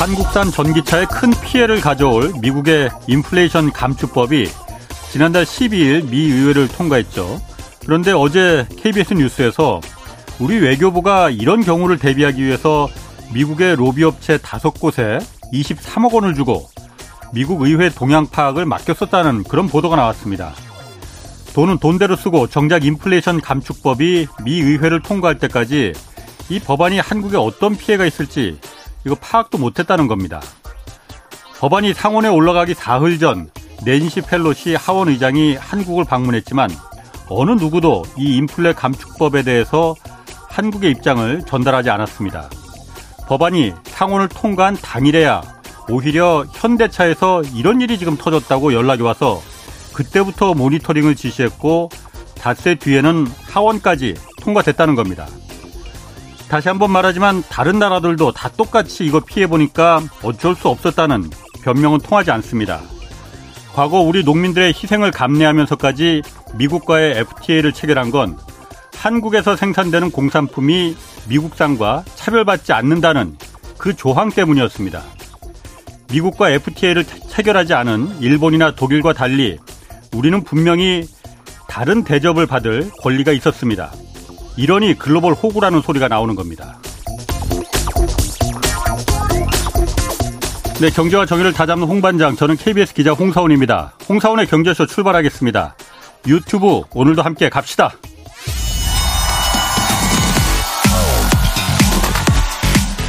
한국산 전기차에 큰 피해를 가져올 미국의 인플레이션 감축법이 지난달 12일 미 의회를 통과했죠. 그런데 어제 KBS 뉴스에서 우리 외교부가 이런 경우를 대비하기 위해서 미국의 로비업체 5곳에 23억 원을 주고 미국 의회 동향 파악을 맡겼었다는 그런 보도가 나왔습니다. 돈은 돈대로 쓰고 정작 인플레이션 감축법이 미 의회를 통과할 때까지 이 법안이 한국에 어떤 피해가 있을지 이거 파악도 못했다는 겁니다. 법안이 상원에 올라가기 사흘 전 낸시 펠로시 하원 의장이 한국을 방문했지만 어느 누구도 이 인플레 감축법에 대해서 한국의 입장을 전달하지 않았습니다. 법안이 상원을 통과한 당일에야 오히려 현대차에서 이런 일이 지금 터졌다고 연락이 와서 그때부터 모니터링을 지시했고 닷새 뒤에는 하원까지 통과됐다는 겁니다. 다시 한번 말하지만 다른 나라들도 다 똑같이 이거 피해보니까 어쩔 수 없었다는 변명은 통하지 않습니다. 과거 우리 농민들의 희생을 감내하면서까지 미국과의 FTA를 체결한 건 한국에서 생산되는 공산품이 미국산과 차별받지 않는다는 그 조항 때문이었습니다. 미국과 FTA를 체결하지 않은 일본이나 독일과 달리 우리는 분명히 다른 대접을 받을 권리가 있었습니다. 이러니 글로벌 호구라는 소리가 나오는 겁니다. 네, 경제와 정의를 다잡는 홍반장, 저는 KBS 기자 홍사훈입니다. 홍사훈의 경제쇼 출발하겠습니다. 유튜브 오늘도 함께 갑시다.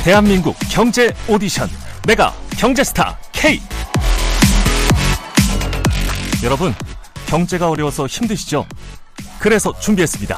대한민국 경제 오디션 메가 경제스타 K. 여러분, 경제가 어려워서 힘드시죠? 그래서 준비했습니다.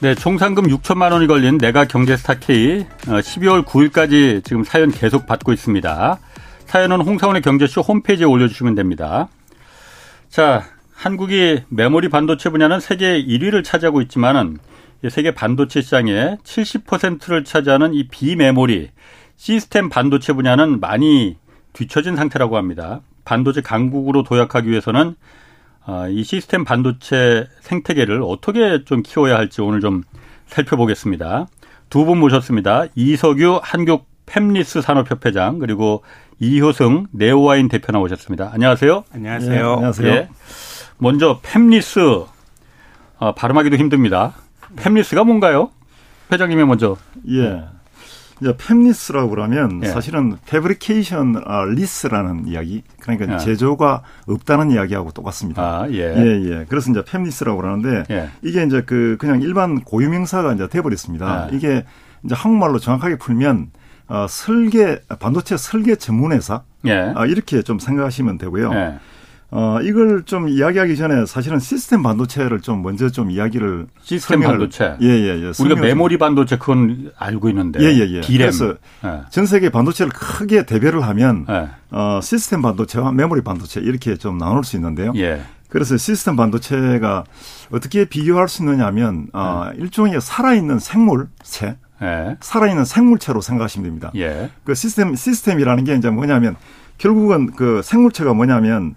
네, 총상금 6천만 원이 걸린 내가 경제스타 K, 12월 9일까지 지금 사연 계속 받고 있습니다. 사연은 홍사원의 경제쇼 홈페이지에 올려주시면 됩니다. 자, 한국이 메모리 반도체 분야는 세계 1위를 차지하고 있지만은 세계 반도체 시장의 70%를 차지하는 이 비메모리 시스템 반도체 분야는 많이 뒤처진 상태라고 합니다. 반도체 강국으로 도약하기 위해서는 이 시스템 반도체 생태계를 어떻게 좀 키워야 할지 오늘 좀 살펴보겠습니다. 두 분 모셨습니다. 이석유 한국 팹리스 산업협회장, 그리고 이효승 네오와인 대표 나오셨습니다. 안녕하세요. 안녕하세요. 네, 안녕하세요. 네. 먼저 팹리스, 발음하기도 힘듭니다. 팹리스가 뭔가요? 회장님이 먼저. 예. 이제 팹리스라고 그러면 예. 사실은 패브리케이션 리스라는 이야기, 그러니까 예. 제조가 없다는 이야기하고 똑같습니다. 아, 예. 예, 예. 그래서 이제 팹리스라고 그러는데 예. 이게 이제 그냥 일반 고유명사가 이제 돼버렸습니다. 예. 이게 이제 한국말로 정확하게 풀면 반도체 설계 전문회사 예. 이렇게 좀 생각하시면 되고요. 예. 이걸 좀 이야기하기 전에 사실은 시스템 반도체를 좀 먼저 좀 이야기를 시스템 반도체. 예. 우리가 메모리 반도체 그건 알고 있는데. 예. DRAM. 그래서 예. 전 세계 반도체를 크게 대별을 하면 예. 시스템 반도체와 메모리 반도체 이렇게 좀 나눌 수 있는데요. 예. 그래서 시스템 반도체가 어떻게 비교할 수 있느냐면 일종의 살아있는 생물체. 예. 살아있는 생물체로 생각하시면 됩니다. 예. 그 시스템이라는 게 이제 뭐냐면 결국은 그 생물체가 뭐냐면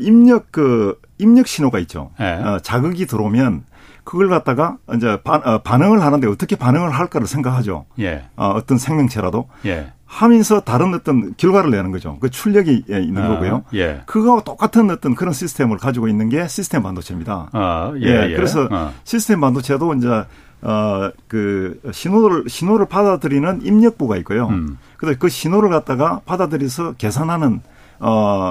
입력 신호가 있죠. 예. 자극이 들어오면 그걸 갖다가 이제 반응을 하는데 어떻게 반응을 할까를 생각하죠. 예. 어떤 생명체라도 예. 하면서 다른 어떤 결과를 내는 거죠. 그 출력이 있는 거고요. 예. 그거와 똑같은 어떤 그런 시스템을 가지고 있는 게 시스템 반도체입니다. 예. 그래서 시스템 반도체도 이제 그 신호를 받아들이는 입력부가 있고요. 그래서 그 신호를 갖다가 받아들여서 계산하는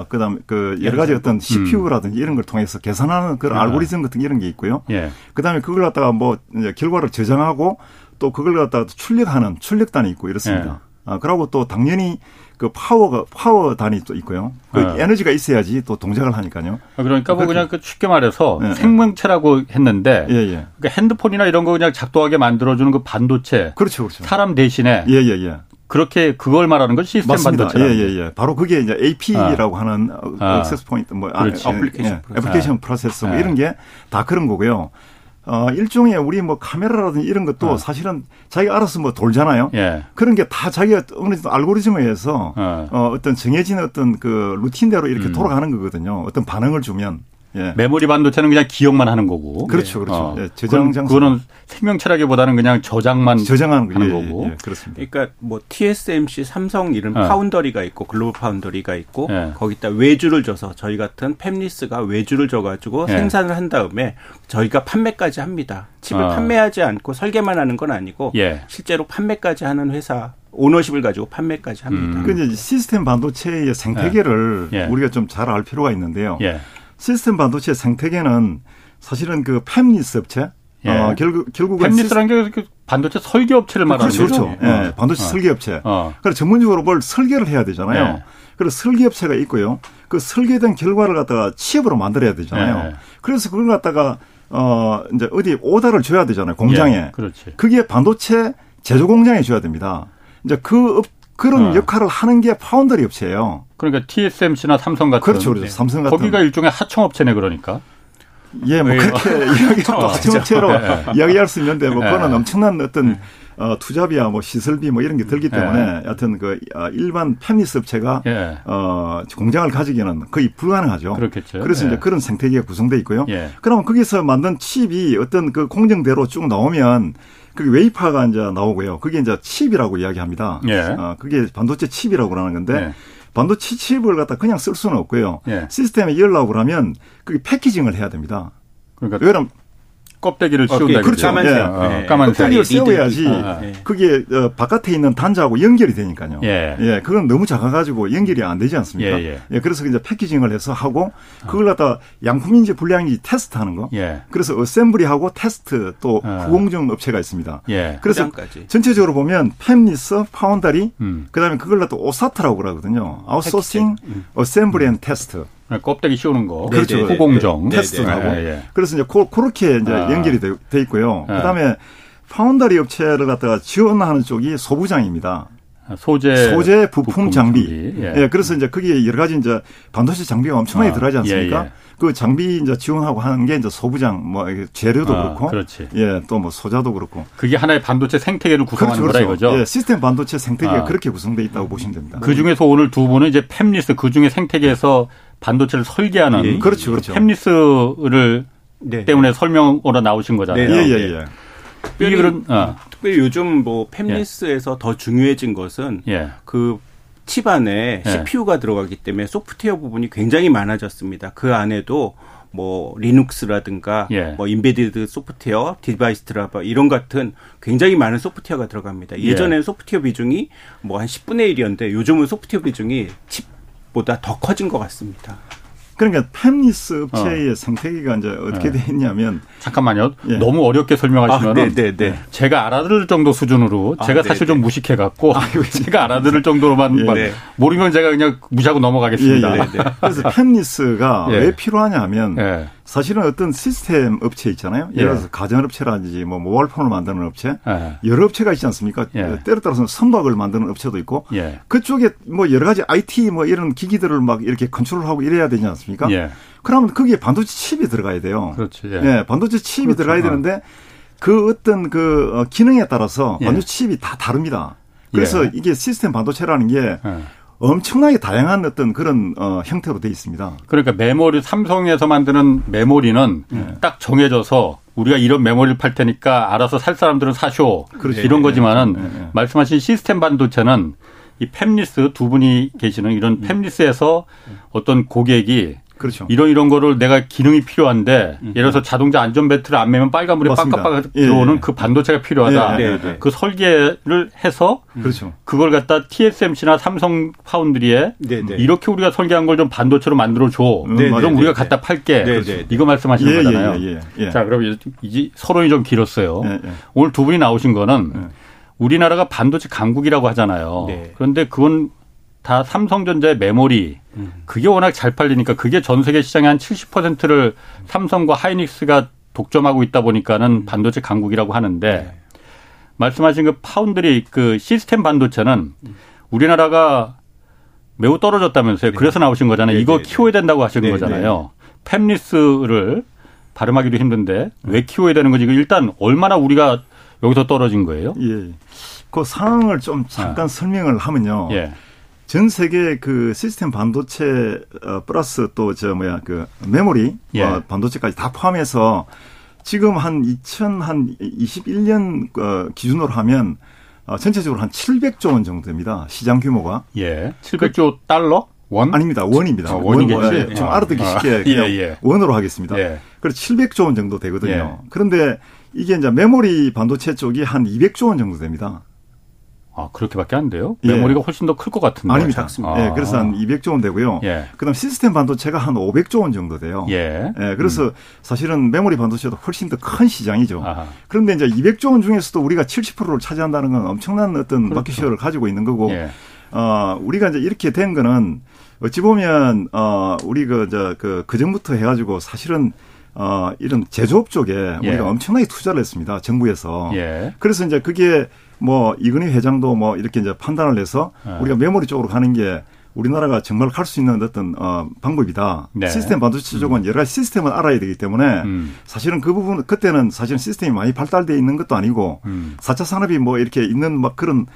그다음 그 여러 가지 어떤 CPU라든지 이런 걸 통해서 계산하는 그런 알고리즘 같은 이런 게 있고요. 예. 그다음에 그걸 갖다가 뭐 이제 결과를 저장하고 또 그걸 갖다가 출력하는 출력단이 있고 이렇습니다. 예. 아, 그러고 또 당연히 그 파워 단위 또 있고요. 그 네. 에너지가 있어야지 또 동작을 하니까요. 그러니까 뭐 그냥 그 쉽게 말해서 예, 생명체라고 했는데 예, 예. 그러니까 핸드폰이나 이런 거 그냥 작동하게 만들어주는 그 반도체. 그렇죠, 그렇죠. 사람 대신에. 예, 예, 예. 그렇게 그걸 말하는 건 시스템 반도체라. 예, 예, 예. 바로 그게 이제 AP라고 하는 액세스 포인트, 뭐 애플리케이션 프로세서 뭐 이런 게 다 그런 거고요. 일종의 우리 뭐 카메라라든지 이런 것도 사실은 자기가 알아서 뭐 돌잖아요. 예. 그런 게 다 자기가 어느 정도 알고리즘에 의해서 어떤 정해진 어떤 그 루틴대로 이렇게 돌아가는 거거든요. 어떤 반응을 주면. 예. 메모리 반도체는 그냥 기억만 하는 거고. 그렇죠, 그렇죠. 예, 저장 장소. 그거는 생명체라기보다는 그냥 저장만 저장하는 하는 거고. 예, 예, 그렇습니다. 그러니까 뭐 TSMC, 삼성 이런 파운더리가 있고 글로벌 파운더리가 있고 거기다 외주를 줘서 저희 같은 팹리스가 외주를 줘가지고 생산을 한 다음에 저희가 판매까지 합니다. 칩을 판매하지 않고 설계만 하는 건 아니고 실제로 판매까지 하는 회사. 오너십을 가지고 판매까지 합니다. 그러니까 이제 시스템 반도체의 생태계를 우리가 좀 잘 알 필요가 있는데요. 시스템 반도체 생태계는 사실은 그 팹리스 업체, 결국은 팹리스라는 게 반도체 설계 업체를 말하는 거죠. 그렇죠. 예, 반도체 설계 업체. 그래서 전문적으로 뭘 설계를 해야 되잖아요. 그래서 설계 업체가 있고요. 그 설계된 결과를 갖다가 칩으로 만들어야 되잖아요. 그래서 그걸 갖다가 이제 어디 오더를 줘야 되잖아요. 공장에. 그렇지. 그게 반도체 제조 공장에 줘야 됩니다. 이제 그 그런 역할을 하는 게 파운더리 업체예요. 그러니까 TSMC나 삼성 같은. 그렇죠, 그렇죠. 삼성 같은. 거기가 일종의 하청업체네, 그러니까. 예, 뭐 그렇게 이야기하면 하청업체로 이야기할 수 있는데, 뭐 그거는 엄청난 어떤 투자비야, 뭐 시설비, 뭐 이런 게 들기 때문에, 여튼 그 일반 팹리스 업체가 공장을 가지기는 거의 불가능하죠. 그렇겠죠. 그래서 이제 그런 생태계가 구성돼 있고요. 그럼 거기서 만든 칩이 어떤 그 공정대로 쭉 나오면. 그게 웨이파가 이제 나오고요. 그게 이제 칩이라고 이야기합니다. 그게 반도체 칩이라고 그러는 건데 반도체 칩을 갖다 그냥 쓸 수는 없고요. 시스템에 이으려고 그러면 그게 패키징을 해야 됩니다. 그러니까 왜냐면 껍데기를 씌운다. 그렇죠. 까만색. 껍데기를 씌워야지 그게 바깥에 있는 단자하고 연결이 되니까요. 그건 너무 작아가지고 연결이 안 되지 않습니까? 그래서 이제 패키징을 해서 하고 그걸 갖다 양품인지 불량인지 테스트하는 거. 그래서 어셈블리하고 테스트 또 후공정 업체가 있습니다. 그래서 포장까지. 전체적으로 보면 팹리스, 파운더리, 그다음에 그걸 갖다 오사트라고 그러거든요. 아웃소싱, 어셈블리 앤 테스트. 껍데기 씌우는 거. 그렇죠. 후공정. 테스트하고. 그래서 이제 그렇게 이제 연결이 돼 있고요. 그 다음에 파운더리 업체를 갖다가 지원하는 쪽이 소부장입니다. 소재, 부품, 장비. 그래서 이제 거기에 여러 가지 이제 반도체 장비가 엄청나게 들어가지 않습니까? 그 장비 이제 지원하고 하는 게 이제 소부장, 뭐 재료도 그렇고. 그렇지. 또 뭐 소자도 그렇고. 그게 하나의 반도체 생태계를 구성하는 거라 이거죠? 시스템 반도체 생태계가 그렇게 구성되어 있다고 보시면 됩니다. 그 중에서 오늘 두 분은 이제 팹리스 그 중에 생태계에서 반도체를 설계하는 그렇죠, 그렇죠. 팹리스를 때문에 설명으로 나오신 거잖아요. 특별히 요즘 뭐 팹리스에서 더 중요해진 것은 그 칩 안에 CPU가 들어가기 때문에 소프트웨어 부분이 굉장히 많아졌습니다. 그 안에도 뭐 리눅스라든가 뭐 인베디드 소프트웨어, 디바이스 드라이버 이런 같은 굉장히 많은 소프트웨어가 들어갑니다. 예전에 소프트웨어 비중이 뭐 한 10분의 1이었는데 요즘은 소프트웨어 비중이 칩보다 더 커진 것 같습니다. 그러니까 팹리스 업체의 생태계가 이제 어떻게 돼 있냐면 잠깐만요. 너무 어렵게 설명하시면 제가 알아들을 정도 수준으로 제가 사실 좀 무식해 갖고 제가 알아들을 정도로만 모르는 건 제가 그냥 무시하고 넘어가겠습니다. 그래서 팹리스가 왜 필요하냐면 사실은 어떤 시스템 업체 있잖아요. 예를 들어서 가전업체라든지 뭐 모바일폰을 만드는 업체 여러 업체가 있지 않습니까? 때로 따라서는 선박을 만드는 업체도 있고 그쪽에 뭐 여러 가지 IT 뭐 이런 기기들을 막 이렇게 컨트롤하고 이래야 되지 않습니까? 그러면 거기에 반도체 칩이 들어가야 돼요. 그렇죠. 반도체 칩이 들어가야 되는데 그 어떤 그 기능에 따라서 반도체 칩이 다 다릅니다. 그래서 이게 시스템 반도체라는 게 엄청나게 다양한 어떤 그런 형태로 되어 있습니다. 그러니까 메모리 삼성에서 만드는 메모리는 딱 정해져서 우리가 이런 메모리를 팔 테니까 알아서 살 사람들은 사쇼 이런 거지만은 말씀하신 시스템 반도체는 이 팹리스 두 분이 계시는 이런 팹리스에서 어떤 고객이 이런 거를 내가 기능이 필요한데 예를 들어서 자동차 안전벨트를 안 매면 빨간불이 빡빡빡 들어오는 그 반도체가 필요하다. 그 설계를 해서 그걸 갖다 TSMC나 삼성 파운드리에 이렇게 우리가 설계한 걸 좀 반도체로 만들어줘. 그럼 우리가 갖다 팔게. 이거 말씀하시는 거잖아요. 자, 그럼 이제 서론이 좀 길었어요. 오늘 두 분이 나오신 거는 우리나라가 반도체 강국이라고 하잖아요. 네. 그런데 그건 다 삼성전자의 메모리, 그게 워낙 잘 팔리니까 그게 전 세계 시장의 한 70%를 삼성과 하이닉스가 독점하고 있다 보니까는 반도체 강국이라고 하는데 네. 말씀하신 그 파운드리 그 시스템 반도체는 우리나라가 매우 떨어졌다면서요. 네. 그래서 나오신 거잖아요. 네. 이거 키워야 된다고 하신 네. 거잖아요. 네. 팹리스를 발음하기도 힘든데 왜 키워야 되는 건지 일단 얼마나 우리가 여기서 떨어진 거예요? 예. 그 상황을 좀 잠깐 설명을 하면요. 예. 전 세계 그 시스템 반도체 플러스 또 그 메모리 예. 반도체까지 다 포함해서 지금 한 2021년 기준으로 하면 전체적으로 한 700조 원 정도 됩니다. 시장 규모가. 예. 700조 달러? 원? 아닙니다. 원입니다. 원이겠지. 좀 알아듣기 쉽게 그냥 원으로 하겠습니다. 예. 그래서 700조 원 정도 되거든요. 예. 그런데 이게 이제 메모리 반도체 쪽이 한 200조 원 정도 됩니다. 아, 그렇게밖에 안 돼요? 예. 메모리가 훨씬 더 클 것 같은데. 아닙니다. 아. 예, 그래서 한 200조 원 되고요. 예. 그다음 시스템 반도체가 한 500조 원 정도 돼요. 예. 예, 그래서 사실은 메모리 반도체도 훨씬 더 큰 시장이죠. 아하. 그런데 이제 200조 원 중에서도 우리가 70%를 차지한다는 건 엄청난 어떤 마켓쉐어를 가지고 있는 거고. 예. 우리가 이제 이렇게 된 거는 어찌 보면 우리 그 전부터 해가지고 사실은 이런 제조업 쪽에 예. 우리가 엄청나게 투자를 했습니다. 정부에서. 예. 그래서 이제 그게 뭐 이근희 회장도 뭐 이렇게 이제 판단을 해서 우리가 메모리 쪽으로 가는 게 우리나라가 정말 갈 수 있는 어떤 방법이다. 네. 시스템 반도체 쪽은 여러 가지 시스템을 알아야 되기 때문에 사실은 그 부분 그때는 사실은 시스템이 많이 발달되어 있는 것도 아니고 4차 산업이 뭐 이렇게 있는 막 그런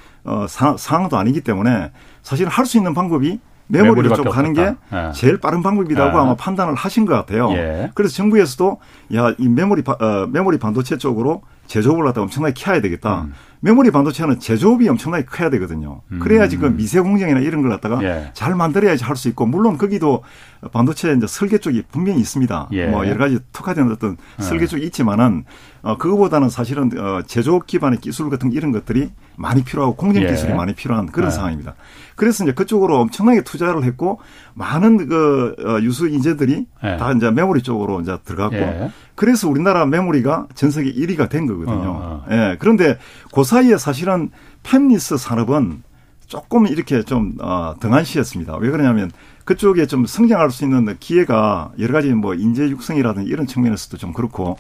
상황도 아니기 때문에 사실 할 수 있는 방법이 메모리로 좀 가는 게 제일 빠른 방법이라고 아마 판단을 하신 것 같아요. 예. 그래서 정부에서도 야, 이 메모리 반도체 쪽으로 제조업을 갖다 엄청나게 키워야 되겠다. 메모리 반도체는 제조업이 엄청나게 커야 되거든요. 그래야지 그 미세 공정이나 이런 걸 갖다가 예. 잘 만들어야지 할 수 있고, 물론 거기도 반도체 이제 설계 쪽이 분명히 있습니다. 예. 뭐 여러 가지 특화된 어떤 설계 쪽이 있지만은 그거보다는 사실은 제조업 기반의 기술 같은 이런 것들이 많이 필요하고 공정 기술이 예. 많이 필요한 그런 상황입니다. 그래서 이제 그쪽으로 엄청나게 투자를 했고 많은 그 유수 인재들이 예. 다 이제 메모리 쪽으로 이제 들어갔고. 예. 그래서 우리나라 메모리가 전 세계 1위가 된 거거든요. 예. 그런데 그 사이에 사실은 팹리스 산업은 조금 이렇게 좀 등한시했습니다. 왜 그러냐면 그쪽에 좀 성장할 수 있는 기회가 여러 가지 뭐 인재 육성이라든지 이런 측면에서도 좀 그렇고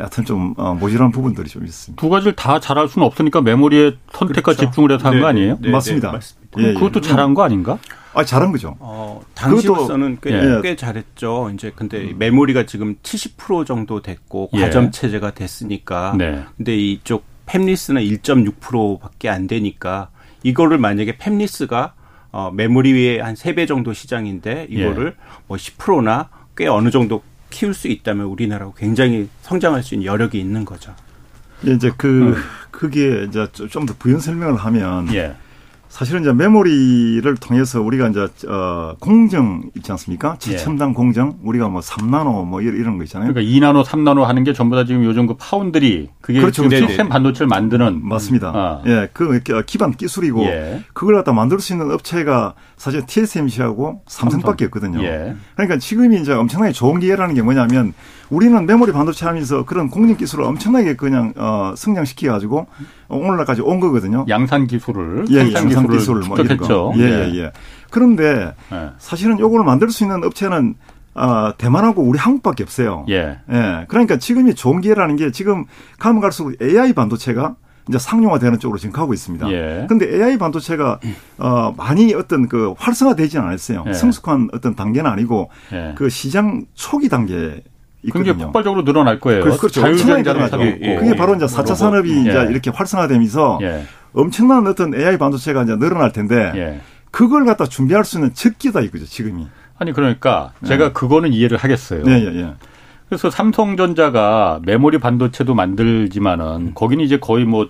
여튼 좀 모질한 부분들이 좀 있습니다. 두 가지를 다 잘할 수는 없으니까 메모리의 선택과 그렇죠. 집중을 해서 한 거 아니에요? 네, 맞습니다. 네, 맞습니다. 예, 그것도 잘한 거 아닌가? 아, 잘한 거죠. 당시로서는 꽤 잘했죠. 이제 근데 메모리가 지금 70% 정도 됐고 과점 체제가 됐으니까. 네. 근데 이쪽 팹리스는 1.6%밖에 안 되니까 이거를 만약에 팹리스가 메모리 위에 한 3배 정도 시장인데 이거를 뭐 10%나 꽤 어느 정도 키울 수 있다면 우리나라가 굉장히 성장할 수 있는 여력이 있는 거죠. 예, 이제 그게 이제 좀 더 부연 설명을 하면 사실은 이제 메모리를 통해서 우리가 이제 공정 있지 않습니까? 최첨단 공정 우리가 뭐 3나노 뭐 이런 거 있잖아요. 그러니까 2나노, 3나노 하는 게 전부 다 지금 요즘 그 파운드리 그게 그렇죠, 지금 시스템 반도체를 만드는 맞습니다. 예, 그 기반 기술이고 그걸 갖다 만들 수 있는 업체가 사실 TSMC하고 삼성밖에 없거든요. 예. 그러니까 지금이 이제 엄청나게 좋은 기회라는 게 뭐냐면 우리는 메모리 반도체 하면서 그런 공정 기술을 엄청나게 그냥 성장시켜 가지고 오늘날까지 온 거거든요. 양산 기술을 기술을 뭐 이런 거. 예. 그런데 사실은 요걸 만들 수 있는 업체는 대만하고 우리 한국밖에 없어요. 예. 그러니까 지금이 좋은 기회라는 게 지금 가면 갈수록 AI 반도체가 이제 상용화되는 쪽으로 지금 가고 있습니다. 그런데 AI 반도체가 많이 어떤 그 활성화되지는 않았어요. 성숙한 어떤 단계는 아니고 그 시장 초기 단계. 그게 폭발적으로 늘어날 거예요. 그렇죠. 자율적인 자동차도 있고. 그게 바로 이제 4차 산업이 이제 이렇게 활성화되면서 엄청난 어떤 AI 반도체가 이제 늘어날 텐데 그걸 갖다 준비할 수 있는 적기다 이거죠, 지금이. 아니 그러니까 제가 그거는 이해를 하겠어요. 예. 그래서 삼성전자가 메모리 반도체도 만들지만은 거기는 이제 거의 뭐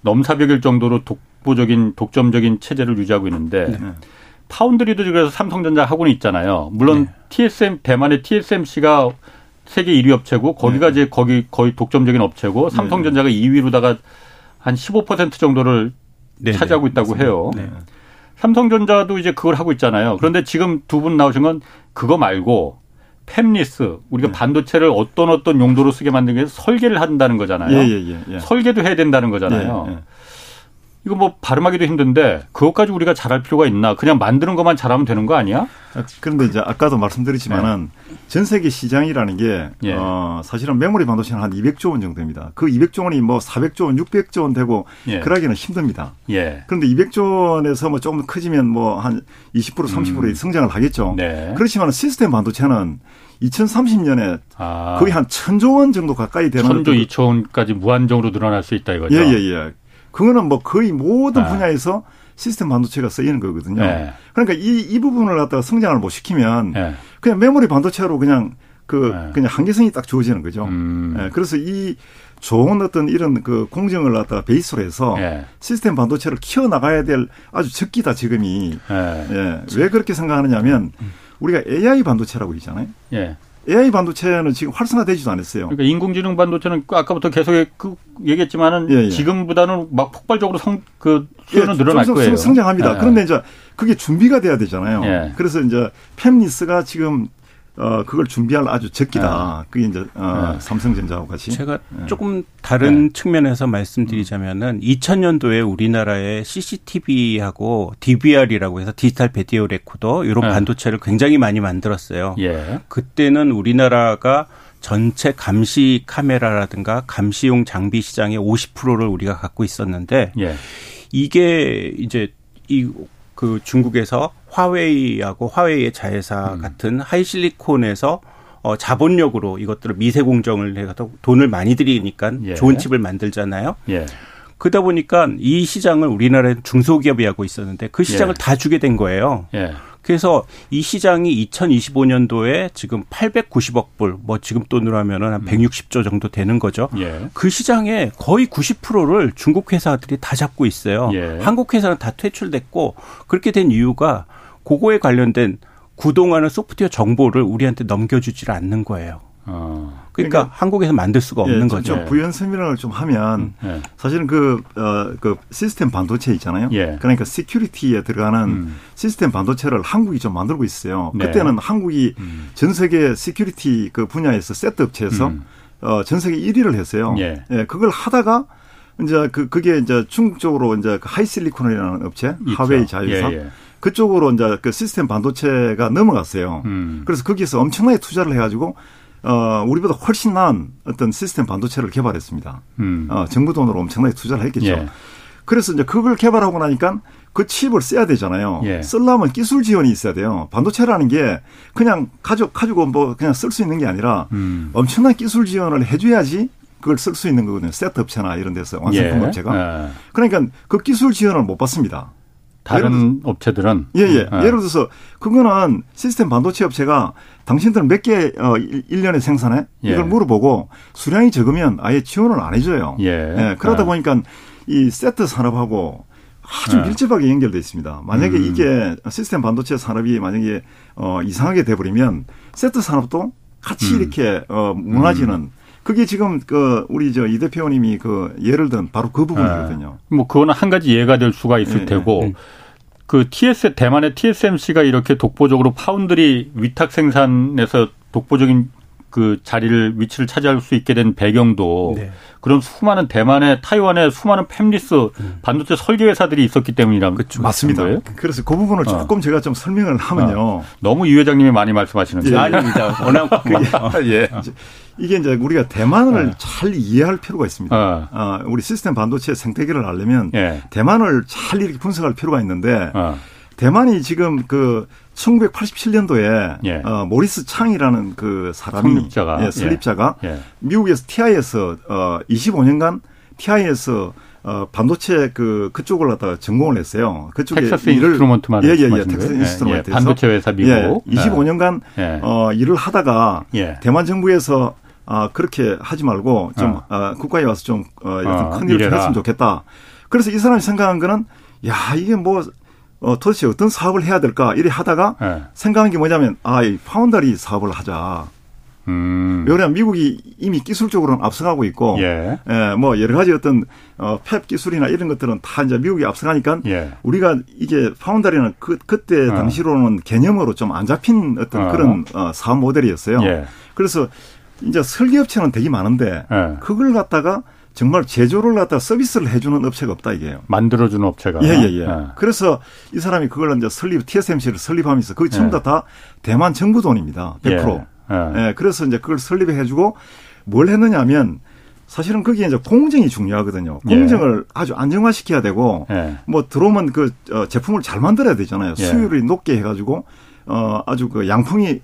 넘사벽일 정도로 독점적인 체제를 유지하고 있는데 파운드리도 그래서 삼성전자 하고는 있잖아요. 물론 대만의 TSMC가 세계 1위 업체고 거기가 이제 거의 독점적인 업체고 삼성전자가 2위로다가 한 15% 정도를 차지하고 있다고 맞습니다. 해요. 네. 삼성전자도 이제 그걸 하고 있잖아요. 그런데 지금 두 분 나오신 건 그거 말고 팹리스, 우리가 예. 반도체를 어떤 용도로 쓰게 만들기 위해서 설계를 한다는 거잖아요. 설계도 해야 된다는 거잖아요. 이거 뭐 발음하기도 힘든데 그것까지 우리가 잘할 필요가 있나? 그냥 만드는 것만 잘하면 되는 거 아니야? 그런데 이제 아까도 말씀드렸지만은 전 세계 시장이라는 게 사실은 메모리 반도체는 한 200조 원 정도 됩니다. 그 200조 원이 뭐 400조 원, 600조 원 되고 그러기는 힘듭니다. 그런데 200조 원에서 뭐 조금 커지면 뭐 한 20% 30%의 성장을 하겠죠. 그렇지만 시스템 반도체는 2030년에 거의 한 1000조 원 정도 가까이 되는 1000조 2천 원까지 무한정으로 늘어날 수 있다 이거죠. 그거는 뭐 거의 모든 분야에서 시스템 반도체가 쓰이는 거거든요. 그러니까 이 부분을 갖다가 성장을 못 시키면 그냥 메모리 반도체로 그냥 그냥 한계성이 딱 주어지는 거죠. 그래서 이 좋은 어떤 이런 그 공정을 갖다가 베이스로 해서 시스템 반도체를 키워 나가야 될 아주 적기다 지금이. 왜 그렇게 생각하느냐면 우리가 AI 반도체라고 있잖아요. AI 반도체는 지금 활성화되지도 않았어요. 그러니까 인공지능 반도체는 아까부터 계속 얘기했지만은 지금보다는 막 폭발적으로 수요는 늘어날 거예요. 성장합니다. 그런데 이제 그게 준비가 돼야 되잖아요. 그래서 이제 팹리스가 지금 그걸 준비할 아주 적기다. 그게 이제 삼성전자하고 같이. 제가 조금 다른 측면에서 말씀드리자면은 2000년도에 우리나라의 CCTV하고 DVR이라고 해서 디지털 비디오 레코더 이런 반도체를 굉장히 많이 만들었어요. 그때는 우리나라가 전체 감시 카메라라든가 감시용 장비 시장의 50%를 우리가 갖고 있었는데 이게 이제 중국에서 화웨이하고 화웨이의 자회사 같은 하이실리콘에서 자본력으로 이것들을 미세 공정을 해서 돈을 많이 들이니까 좋은 칩을 만들잖아요. 그러다 보니까 이 시장을 우리나라의 중소기업이 하고 있었는데 그 시장을 다 주게 된 거예요. 그래서 이 시장이 2025년도에 지금 890억 불, 뭐 지금 돈으로 하면은 한 160조 정도 되는 거죠. 그 시장의 거의 90%를 중국 회사들이 다 잡고 있어요. 한국 회사는 다 퇴출됐고 그렇게 된 이유가 그거에 관련된 그동안의 소프트웨어 정보를 우리한테 넘겨주질 않는 거예요. 그러니까 한국에서 만들 수가 없는 거죠. 부연 설명을 좀 하면 사실은 그 시스템 반도체 있잖아요. 그러니까 시큐리티에 들어가는 시스템 반도체를 한국이 좀 만들고 있어요. 그때는 한국이 전 세계 시큐리티 그 분야에서 세트 업체에서 전 세계 1위를 했어요. 그걸 하다가 이제 그게 이제 중국 쪽으로 이제 그 하이실리콘이라는 업체, 화웨이 자회사 그쪽으로 이제 그 시스템 반도체가 넘어갔어요. 그래서 거기에서 엄청나게 투자를 해가지고 우리보다 훨씬 나은 어떤 시스템 반도체를 개발했습니다. 정부 돈으로 엄청나게 투자를 했겠죠. 그래서 이제 그걸 개발하고 나니까 그 칩을 써야 되잖아요. 쓰려면 기술 지원이 있어야 돼요. 반도체라는 게 그냥 가지고 뭐 그냥 쓸 수 있는 게 아니라 엄청난 기술 지원을 해줘야지 그걸 쓸 수 있는 거거든요. 세트 업체나 이런 데서 완성품 업체가. 그러니까 그 기술 지원을 못 받습니다. 다른 업체들은? 예를 들어서 그거는 시스템 반도체 업체가 당신들 몇 개 1년에 생산해? 이걸 물어보고 수량이 적으면 아예 지원을 안 해줘요. 그러다 보니까 이 세트 산업하고 아주 밀접하게 연결돼 있습니다. 만약에 이게 시스템 반도체 산업이 만약에 이상하게 돼버리면 세트 산업도 같이 이렇게 무너지는 그게 지금 우리 이 대표님이 예를 든 바로 그 부분이거든요. 뭐 그거는 한 가지 이해가 될 수가 있을 테고 대만의 TSMC가 이렇게 독보적으로 파운드리 위탁 생산에서 독보적인 위치를 차지할 수 있게 된 배경도 그런 수많은 대만의 타이완의 수많은 팹리스 반도체 설계 회사들이 있었기 때문이라면 맞습니다. 거예요? 그래서 그 부분을 조금 제가 좀 설명을 하면요. 너무 유 회장님이 많이 말씀하시는데 아닙니다. 이게 이제 우리가 대만을 잘 이해할 필요가 있습니다. 우리 시스템 반도체 생태계를 알려면 대만을 잘 이렇게 분석할 필요가 있는데 대만이 지금 1987년도에 모리스 창이라는 그 사람이 설립자가 미국에서 TI에서 25년간 TI에서 반도체 그쪽을 갖다가 전공을 했어요. 그쪽에 텍사스 인스트루먼트 말씀하시는 거예요? 텍사스 인스트루먼트에서 반도체 회사 미국 25년간 일을 하다가 대만 정부에서 그렇게 하지 말고 좀 국가에 와서 좀 큰 일을 했으면 좋겠다. 그래서 이 사람이 생각한 거는 이게 뭐 도대체 어떤 사업을 해야 될까 이래 하다가 생각한 게 뭐냐면 파운더리 사업을 하자. 왜냐하면 미국이 이미 기술적으로는 앞서가고 있고, 예. 예, 뭐 여러 가지 어떤 팹 기술이나 이런 것들은 다 이제 미국이 앞서가니까 예. 우리가 이게 파운더리는 그때 당시로는 개념으로 좀 안 잡힌 어떤 그런 사업 모델이었어요. 예. 그래서 이제 설계업체는 되게 많은데 예. 그걸 갖다가 정말 제조를 갖다 서비스를 해주는 업체가 없다 이게요. 만들어주는 업체가. 예예예. 예, 예. 예. 그래서 이 사람이 그걸 이제 TSMC를 설립하면서 그게 전부 예. 다 대만 정부 돈입니다. 100%. 예. 예. 그래서 이제 그걸 설립해주고 뭘 했느냐면 사실은 거기에 이제 공정이 중요하거든요. 공정을 예. 아주 안정화시켜야 되고 예. 뭐 들어오면 그 제품을 잘 만들어야 되잖아요. 예. 수율이 높게 해가지고 아주 그 양풍이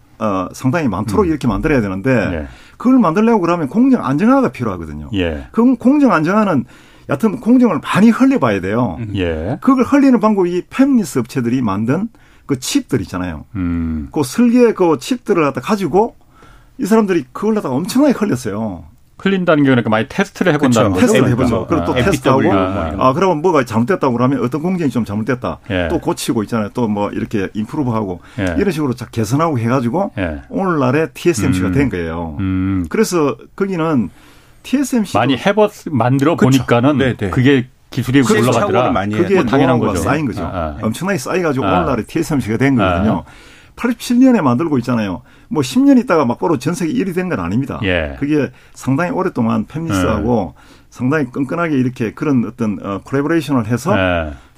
상당히 많도록 이렇게 만들어야 되는데 예. 그걸 만들려고 그러면 공정 안정화가 필요하거든요. 예. 그럼 공정 안정화는 여튼 공정을 많이 흘려봐야 돼요. 예. 그걸 흘리는 방법이 팹리스 업체들이 만든 그 칩들 있잖아요. 그 설계 그 칩들을 갖다 가지고 이 사람들이 그걸 갖다가 엄청나게 흘렸어요. 흘린다는 게 그러니까 많이 테스트를 해본다는 거죠. 테스트를 해보죠. 그리고 또 테스트하고 그러면 뭐가 잘못됐다고 그러면 어떤 공정이 좀 잘못됐다. 예. 또 고치고 있잖아요. 또 뭐 이렇게 인프루브하고 예. 이런 식으로 개선하고 해가지고 예. 오늘날의 TSMC가 된 거예요. 그래서 거기는 TSMC 많이 만들어 보니까는 네네. 그게 기술이 올라가더라. 그게 당연한 거죠. 쌓인 거죠. 엄청나게 쌓여가지고 오늘날의 TSMC가 된 거거든요. 87년에 만들고 있잖아요. 뭐 10년 있다가 막 바로 전 세계 1위 된 건 아닙니다. 예. 그게 상당히 오랫동안 팹리스하고 상당히 끈끈하게 이렇게 그런 어떤 콜라보레이션을 해서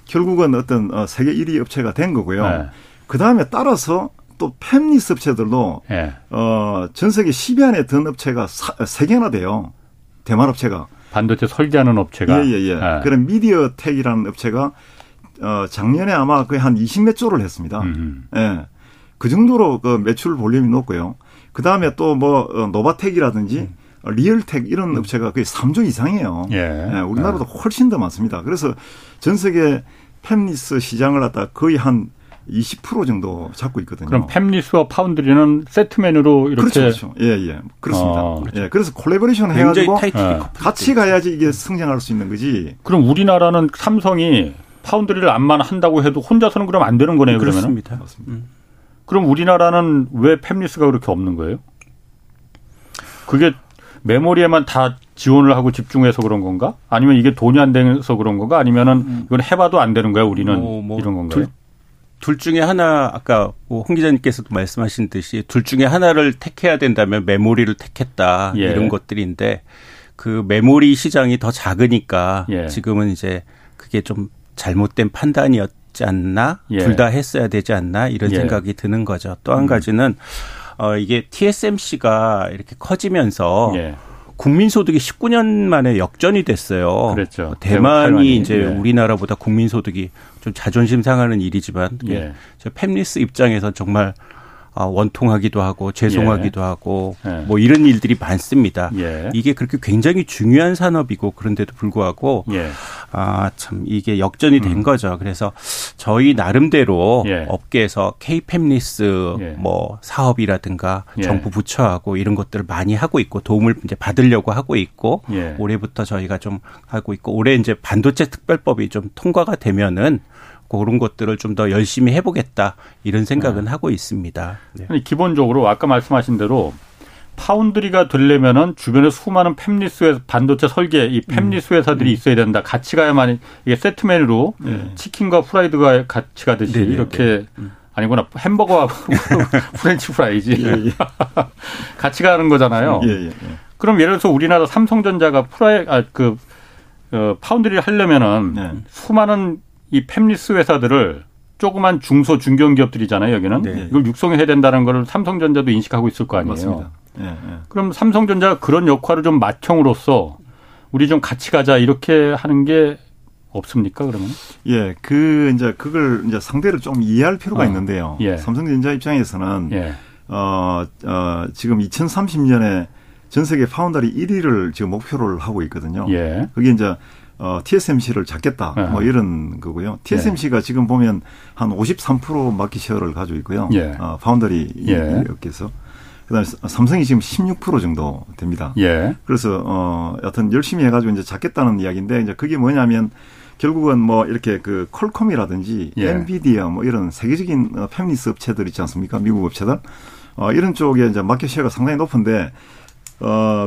결국은 어떤 세계 1위 업체가 된 거고요. 그다음에 따라서 또 팹리스 업체들도 전 세계 10위 안에 든 업체가 3개나 돼요. 대만 업체가. 반도체 설계하는 업체가. 예예예. 예. 그런 미디어텍이라는 업체가 작년에 아마 거의 한 20몇 조를 했습니다. 예. 그 정도로 그 매출 볼륨이 높고요. 그 다음에 또 뭐 노바텍이라든지 리얼텍 이런 업체가 거의 3조 이상이에요. 예. 예, 우리나라도 훨씬 더 많습니다. 그래서 전 세계 팹리스 시장을 갖다 거의 한 20% 정도 잡고 있거든요. 그럼 팹리스와 파운드리는 세트 메뉴로 이렇게 그렇죠. 예, 예. 그렇습니다. 그렇죠. 예. 그래서 콜라보레이션 해 가지고 같이 가야지 이게 성장할 수 있는 거지. 그럼 우리나라는 삼성이 파운드리를 안만 한다고 해도 혼자서는 그럼 안 되는 거네요, 그러면은. 그렇습니다. 맞습니다. 그럼 우리나라는 왜 팹리스가 그렇게 없는 거예요? 그게 메모리에만 다 지원을 하고 집중해서 그런 건가? 아니면 이게 돈이 안 돼서 그런 건가? 아니면은 이건 해봐도 안 되는 거야, 우리는? 이런 건가요? 둘 중에 하나, 아까 홍 기자님께서도 말씀하신 듯이 둘 중에 하나를 택해야 된다면 메모리를 택했다. 예. 이런 것들인데 그 메모리 시장이 더 작으니까 예. 지금은 이제 그게 좀 잘못된 판단이었다. 않나 예. 둘 다 했어야 되지 않나 이런 예. 생각이 드는 거죠. 또 한 가지는 이게 TSMC가 이렇게 커지면서 예. 국민소득이 19년 만에 역전이 됐어요. 그렇죠. 대만이 이제 예. 우리나라보다 국민소득이 좀 자존심 상하는 일이지만 예. 팹리스 입장에서 정말 원통하기도 하고 죄송하기도 예. 하고 뭐 이런 일들이 많습니다. 예. 이게 그렇게 굉장히 중요한 산업이고 그런데도 불구하고 예. 참 이게 역전이 된 거죠. 그래서 저희 나름대로 예. 업계에서 K-팹리스 예. 뭐 사업이라든가 예. 정부 부처하고 이런 것들을 많이 하고 있고 도움을 이제 받으려고 하고 있고 예. 올해부터 저희가 좀 하고 있고 올해 이제 반도체 특별법이 좀 통과가 되면은 그런 것들을 좀 더 열심히 해보겠다 이런 생각은 하고 있습니다. 네. 기본적으로 아까 말씀하신 대로 파운드리가 되려면은 주변에 수많은 팹리스 반도체 설계 이 팹리스 회사들이 있어야 된다. 같이 가야만 이게 세트 메뉴로 치킨과 프라이드가 같이 가듯이 네네. 이렇게 아니구나 햄버거와 프렌치 프라이지 예, 예. 같이 가는 거잖아요. 예, 예, 예. 그럼 예를 들어서 우리나라 삼성전자가 파운드리를 하려면은 수많은 이 팹리스 회사들을 조그만 중소 중견기업들이잖아요. 여기는 네. 이걸 육성해야 된다는 걸 삼성전자도 인식하고 있을 거 아니에요. 맞습니다. 예, 예. 그럼 삼성전자가 그런 역할을 좀 맏형으로서 우리 좀 같이 가자 이렇게 하는 게 없습니까? 그러면 예, 그걸 상대를 좀 이해할 필요가 있는데요. 예. 삼성전자 입장에서는 예. 지금 2030년에 전 세계 파운더리 1위를 지금 목표를 하고 있거든요. 예. 그게 이제 TSMC를 잡겠다. 뭐 이런 거고요. TSMC가 예. 지금 보면 한 53% 마켓 셰어를 가지고 있고요. 예. 파운더리 예. 업계에서. 그다음에 삼성이 지금 16% 정도 됩니다. 예. 그래서 여튼 열심히 해 가지고 이제 잡겠다는 이야기인데 이제 그게 뭐냐면 결국은 뭐 이렇게 그 퀄컴이라든지 엔비디아 뭐 이런 세계적인 팹리스 업체들 있지 않습니까? 미국 업체들. 이런 쪽에 이제 마켓쉐어가 상당히 높은데,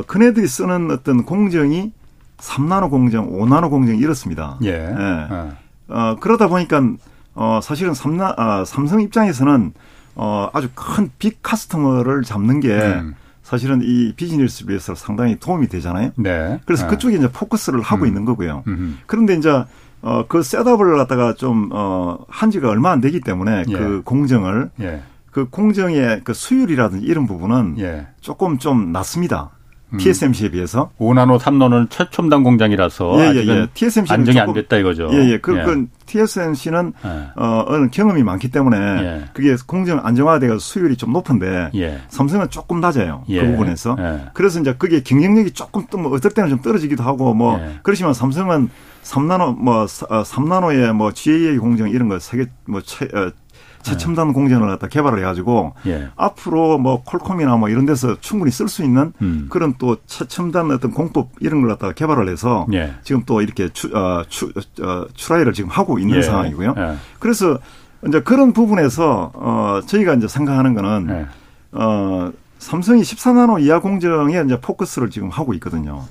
큰애들이 쓰는 어떤 공정이 3나노 공정, 5나노 공정이 이렇습니다. 예. 예. 그러다 보니까, 사실은 삼성 입장에서는, 아주 큰 빅 커스터머를 잡는 게, 사실은 이 비즈니스를 위해서 상당히 도움이 되잖아요. 네. 그래서 그쪽에 이제 포커스를 하고 있는 거고요. 그런데 이제, 그 셋업을 갖다가 좀, 한 지가 얼마 안 되기 때문에, 예. 그 공정을, 예. 그 공정의 그 수율이라든지 이런 부분은 예. 조금 좀 낮습니다. TSMC에 비해서. 5나노, 3나노는 최첨단 공장이라서 예, 예, 예. TSMC는 안정이 조금, 안 됐다 이거죠. 예, 예. 그 TSMC는 어느 경험이 많기 때문에 예. 그게 공정 안정화돼서 수율이 좀 높은데 예. 삼성은 조금 낮아요. 예. 그 부분에서. 예. 그래서 이제 그게 경쟁력이 조금 또 뭐 어떨 때는 좀 떨어지기도 하고 뭐 예. 그렇지만 삼성은 3나노 뭐 3나노의 뭐 GAA 공정 이런 거 세계 뭐 최첨단 공정을 갖다 개발을 해가지고 예. 앞으로 뭐 콜콤이나 뭐 이런 데서 충분히 쓸 수 있는 그런 또 최첨단 어떤 공법 이런 걸 갖다 개발을 해서 예. 지금 또 이렇게 추라이를 지금 하고 있는 예. 상황이고요. 예. 그래서 이제 그런 부분에서 저희가 이제 생각하는 거는 예. 삼성이 14나노 이하 공정에 이제 포커스를 지금 하고 있거든요.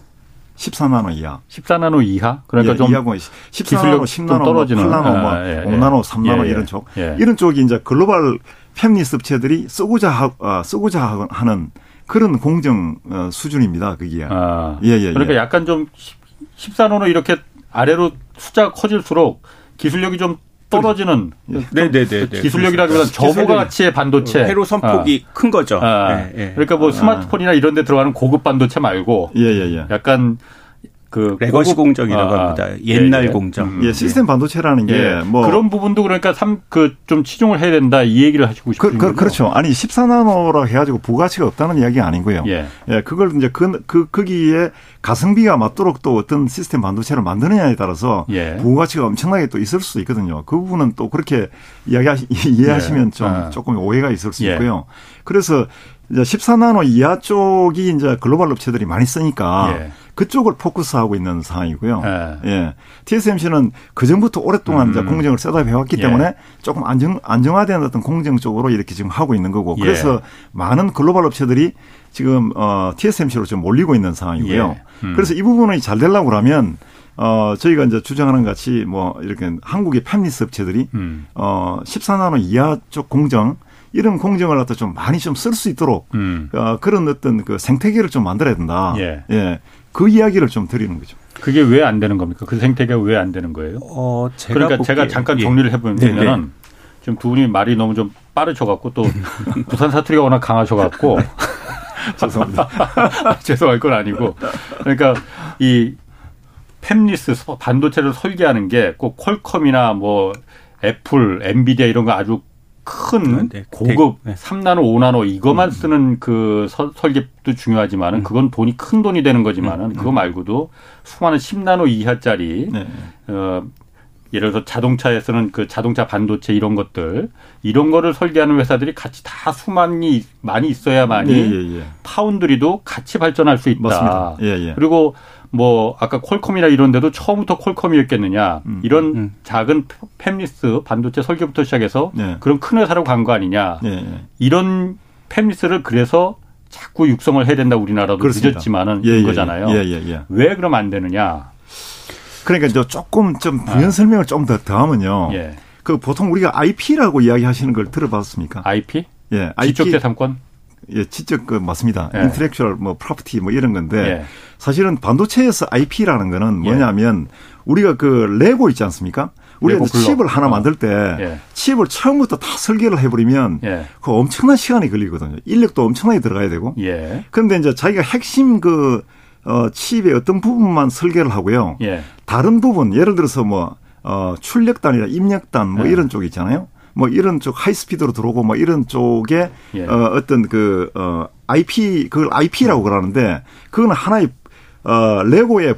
14나노 이하. 14나노 이하? 그러니까 예, 좀 14나노, 10나노, 떨어지는. 8나노, 아, 예, 5나노, 3나노 예, 이런 쪽. 예. 이런 쪽이 이제 글로벌 팹리스 업체들이 쓰고자 하는 그런 공정 수준입니다. 그게. 아, 예, 예, 그러니까 예. 약간 좀 14나노 이렇게 아래로 숫자가 커질수록 기술력이 좀 떨어지는 기술력이라기보다 저고가치의 반도체 회로 선폭이 큰 거죠. 예, 예. 그러니까 뭐 스마트폰이나 이런 데 들어가는 고급 반도체 말고 예, 예, 예. 약간 그 레거시 공정이라고 합니다. 옛날 예, 예. 공정. 예, 시스템 반도체라는 게 예. 뭐 그런 부분도 그러니까 좀 치중을 해야 된다 이 얘기를 하시고 싶은 거죠. 그렇죠. 아니 14나노라 해가지고 부가치가 없다는 이야기가 아니고요. 예. 예, 그걸 이제 거기에 가성비가 맞도록 또 어떤 시스템 반도체를 만드느냐에 따라서 예. 부가치가 엄청나게 또 있을 수 있거든요. 그 부분은 또 그렇게 이해하시면 예. 좀 조금 오해가 있을 수 예. 있고요. 그래서 이제 14나노 이하 쪽이 이제 글로벌 업체들이 많이 쓰니까 예. 그쪽을 포커스하고 있는 상황이고요. 예. 예. TSMC는 그 전부터 오랫동안 이제 공정을 셋업해왔기 예. 때문에 조금 안정화된 어떤 공정 쪽으로 이렇게 지금 하고 있는 거고 예. 그래서 많은 글로벌 업체들이 지금 TSMC로 좀 몰리고 있는 상황이고요. 예. 그래서 이 부분이 잘 되려고 그러면 저희가 이제 주장하는 같이 뭐 이렇게 한국의 팹리스 업체들이 14나노 이하 쪽 공정 이런 공정을 갖다 좀 많이 좀 쓸 수 있도록 그런 어떤 그 생태계를 좀 만들어야 된다. 예. 예. 그 이야기를 좀 드리는 거죠. 그게 왜 안 되는 겁니까? 그 생태계가 왜 안 되는 거예요? 제가 잠깐 정리를 해보면은 지금 두 분이 말이 너무 좀 빠르셔갖고 또 부산 사투리가 워낙 강하셔갖고 죄송합니다. 죄송할 건 아니고 그러니까 이 팹리스 반도체를 설계하는 게 꼭 퀄컴이나 뭐 애플, 엔비디아 이런 거 아주 큰 고급 3나노, 5나노 이것만 쓰는 그 설계도 중요하지만은 그건 돈이 큰 돈이 되는 거지만은 그거 말고도 수많은 10나노 이하짜리 예를 들어서 자동차에 쓰는 그 자동차 반도체 이런 것들 이런 거를 설계하는 회사들이 같이 다 수많이 많이 있어야만이 예, 예, 예. 파운드리도 같이 발전할 수 있다. 맞습니다. 예, 예. 그리고 뭐 아까 퀄컴이나 이런 데도 처음부터 퀄컴이었겠느냐. 이런 작은 팹리스 반도체 설계부터 시작해서 예. 그런 큰 회사로 간 거 아니냐. 예, 예. 이런 팹리스를 그래서 자꾸 육성을 해야 된다. 우리나라도 그렇습니다. 늦었지만은 예, 예, 거잖아요. 예, 예, 예. 왜 그럼 안 되느냐. 그러니까 이제 조금 좀 부연 설명을 좀 더 하면요. 예. 그 보통 우리가 IP라고 이야기하시는 걸 들어봤습니까? IP? 예, 지적 재산권. 예, 지적 그 맞습니다. 예. 인텔렉츄얼 뭐 프로퍼티 뭐 이런 건데 예. 사실은 반도체에서 IP라는 거는 뭐냐면 우리가 그 레고 있지 않습니까? 우리가 칩을 하나 만들 때 예. 칩을 처음부터 다 설계를 해버리면 예. 그 엄청난 시간이 걸리거든요. 인력도 엄청나게 들어가야 되고. 예. 그런데 이제 자기가 핵심 그 칩의 어떤 부분만 설계를 하고요. 예. 다른 부분, 예를 들어서 뭐, 출력단이나 입력단 뭐 이런 쪽 있잖아요. 뭐 이런 쪽 하이스피드로 들어오고 뭐 이런 쪽에 예. 어떤 그, IP, 그걸 IP라고 그러는데 그건 하나의, 레고의